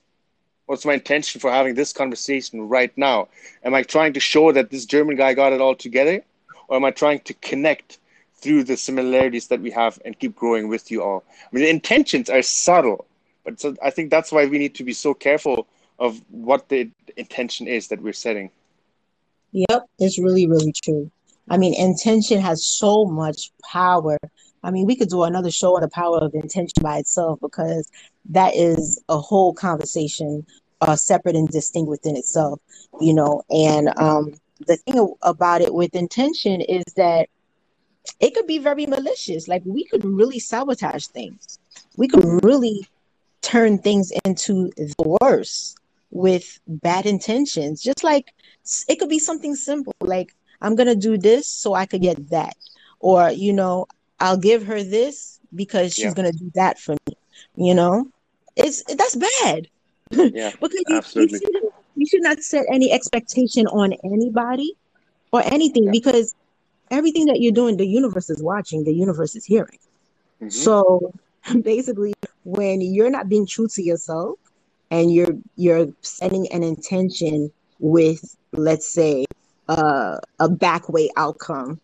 What's my intention for having this conversation right now? Am I trying to show that this German guy got it all together, or am I trying to connect through the similarities that we have and keep growing with you all? I mean, the intentions are subtle, but so I think that's why we need to be so careful of what the intention is that we're setting. Yep, it's really, really true. I mean, intention has so much power. I mean, we could do another show on the power of intention by itself, because that is a whole conversation, uh, separate and distinct within itself, you know. And um, the thing about it with intention is that it could be very malicious. Like, we could really sabotage things. We could really turn things into the worse with bad intentions. Just like, it could be something simple, like, I'm going to do this so I could get that. Or, you know, I'll give her this because she's yeah. going to do that for me. You know, it's that's bad. Yeah, because you, absolutely. You, should, you should not set any expectation on anybody or anything, yeah. because everything that you're doing, the universe is watching, the universe is hearing. Mm-hmm. So basically, when you're not being true to yourself and you're you're setting an intention with, let's say, Uh, a back way outcome,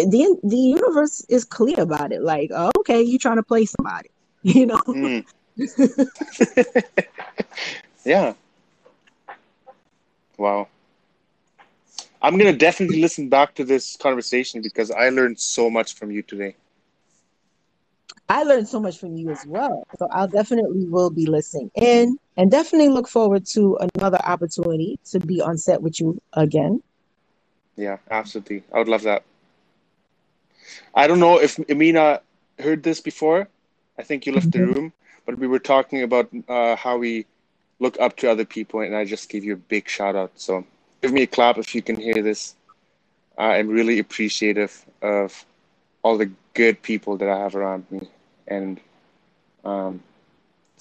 the the universe is clear about it. Like, oh, okay, you're trying to play somebody, you know? Mm. Yeah. Wow. I'm going to definitely listen back to this conversation, because I learned so much from you today. I learned so much from you as well. So I'll definitely will be listening in, and definitely look forward to another opportunity to be on set with you again. Yeah, absolutely. I would love that. I don't know if Amina heard this before. I think you left mm-hmm. the room, but we were talking about uh, how we look up to other people, and I just gave you a big shout out. So give me a clap if you can hear this. I am really appreciative of all the good people that I have around me. And um,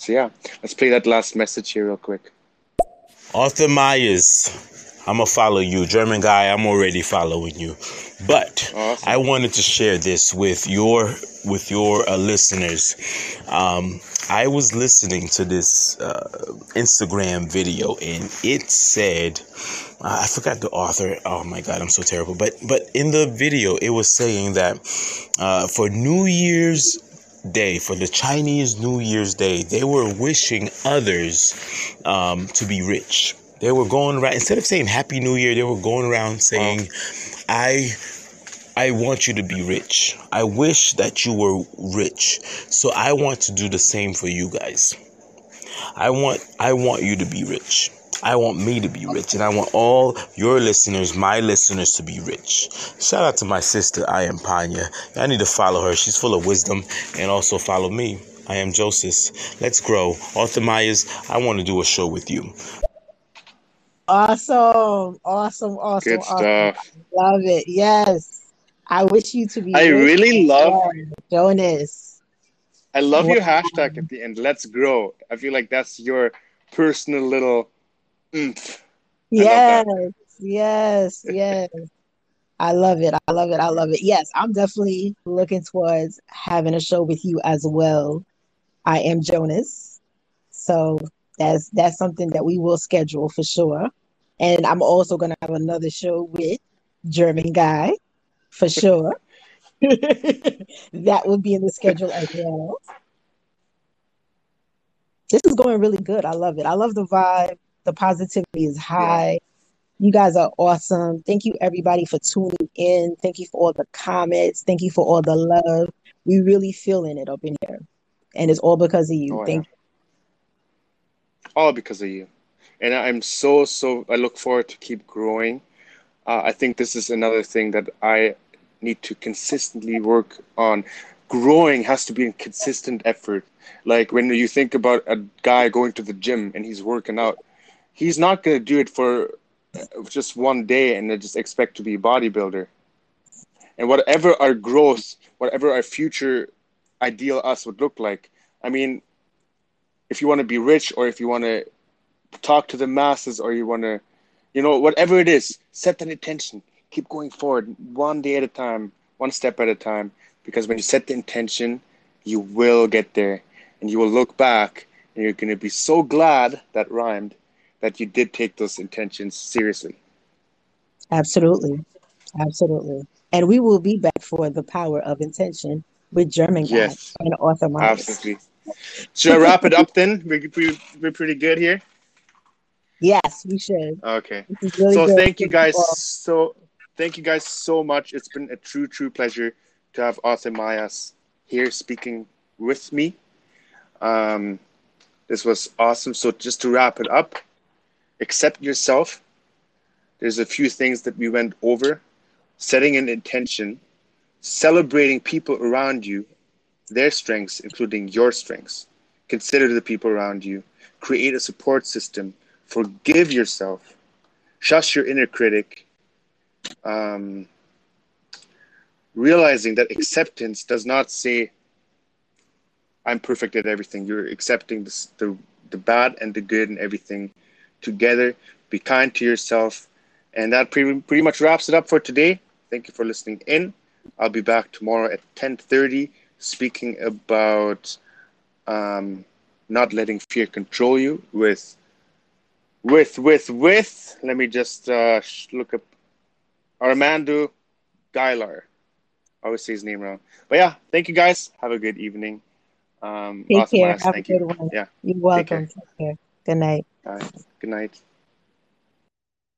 so, yeah, let's play that last message here real quick. Arthur Mayas, I'm going to follow you. German guy, I'm already following you. But awesome. I wanted to share this with your with your uh, listeners. Um, I was listening to this uh, Instagram video, and it said, uh, I forgot the author. Oh, my God, I'm so terrible. But, but in the video, it was saying that uh, for New Year's Day, for the Chinese New Year's Day, they were wishing others um, to be rich. They were going around, instead of saying Happy New Year, they were going around saying, wow. I I want you to be rich. I wish that you were rich. So I want to do the same for you guys. I want I want you to be rich. I want me to be rich, and I want all your listeners, my listeners, to be rich. Shout out to my sister, I Am Panya. I need to follow her. She's full of wisdom, and also follow me. I Am Joseph. Let's grow. Arthur Mayas, I want to do a show with you. Awesome. Awesome. Awesome. Good stuff. Awesome. Love it. Yes. I wish you to be. I really love Jonas. I love wow. your hashtag at the end. Let's grow. I feel like that's your personal little oomph. Yes. Yes. Yes. I love it. I love it. I love it. Yes. I'm definitely looking towards having a show with you as well. I Am Jonas. So that's, that's something that we will schedule for sure. And I'm also going to have another show with German guy, for sure. That will be in the schedule as well. This is going really good. I love it. I love the vibe. The positivity is high. Yeah. You guys are awesome. Thank you, everybody, for tuning in. Thank you for all the comments. Thank you for all the love. We really feeling it up in here. And it's all because of you. Oh, Thank yeah. you. All because of you. And I'm so, so, I look forward to keep growing. Uh, I think this is another thing that I need to consistently work on. Growing has to be a consistent effort. Like when you think about a guy going to the gym and he's working out, he's not going to do it for just one day and just expect to be a bodybuilder. And whatever our growth, whatever our future ideal us would look like, I mean, if you want to be rich or if you want to talk to the masses or you want to, you know, whatever it is, set that intention. Keep going forward one day at a time, one step at a time. Because when you set the intention, you will get there. And you will look back and you're going to be so glad that rhymed that you did take those intentions seriously. Absolutely. Absolutely. And we will be back for The Power of Intention with German guy yes. and Arthur Mayas. Absolutely. Should I wrap it up then? We, we, we're pretty good here. Yes, we should. Okay. Really so good. thank you guys so thank you guys so much. It's been a true, true pleasure to have Arthur Mayas here speaking with me. Um, this was awesome. So just to wrap it up, accept yourself. There's a few things that we went over. Setting an intention, celebrating people around you, their strengths, including your strengths. Consider the people around you. Create a support system. Forgive yourself. Shush your inner critic. Um, realizing that acceptance does not say, I'm perfect at everything. You're accepting the, the, the bad and the good and everything together. Be kind to yourself. And that pretty, pretty much wraps it up for today. Thank you for listening in. I'll be back tomorrow at ten thirty speaking about um, not letting fear control you with... With, with, with, let me just uh, look up Armando Gailar. I always say his name wrong. But yeah, thank you guys. Have a good evening. Um, Take awesome care. Have thank a good you. one. Yeah. You're welcome. Take care. Take care. Good night. Bye. Good night.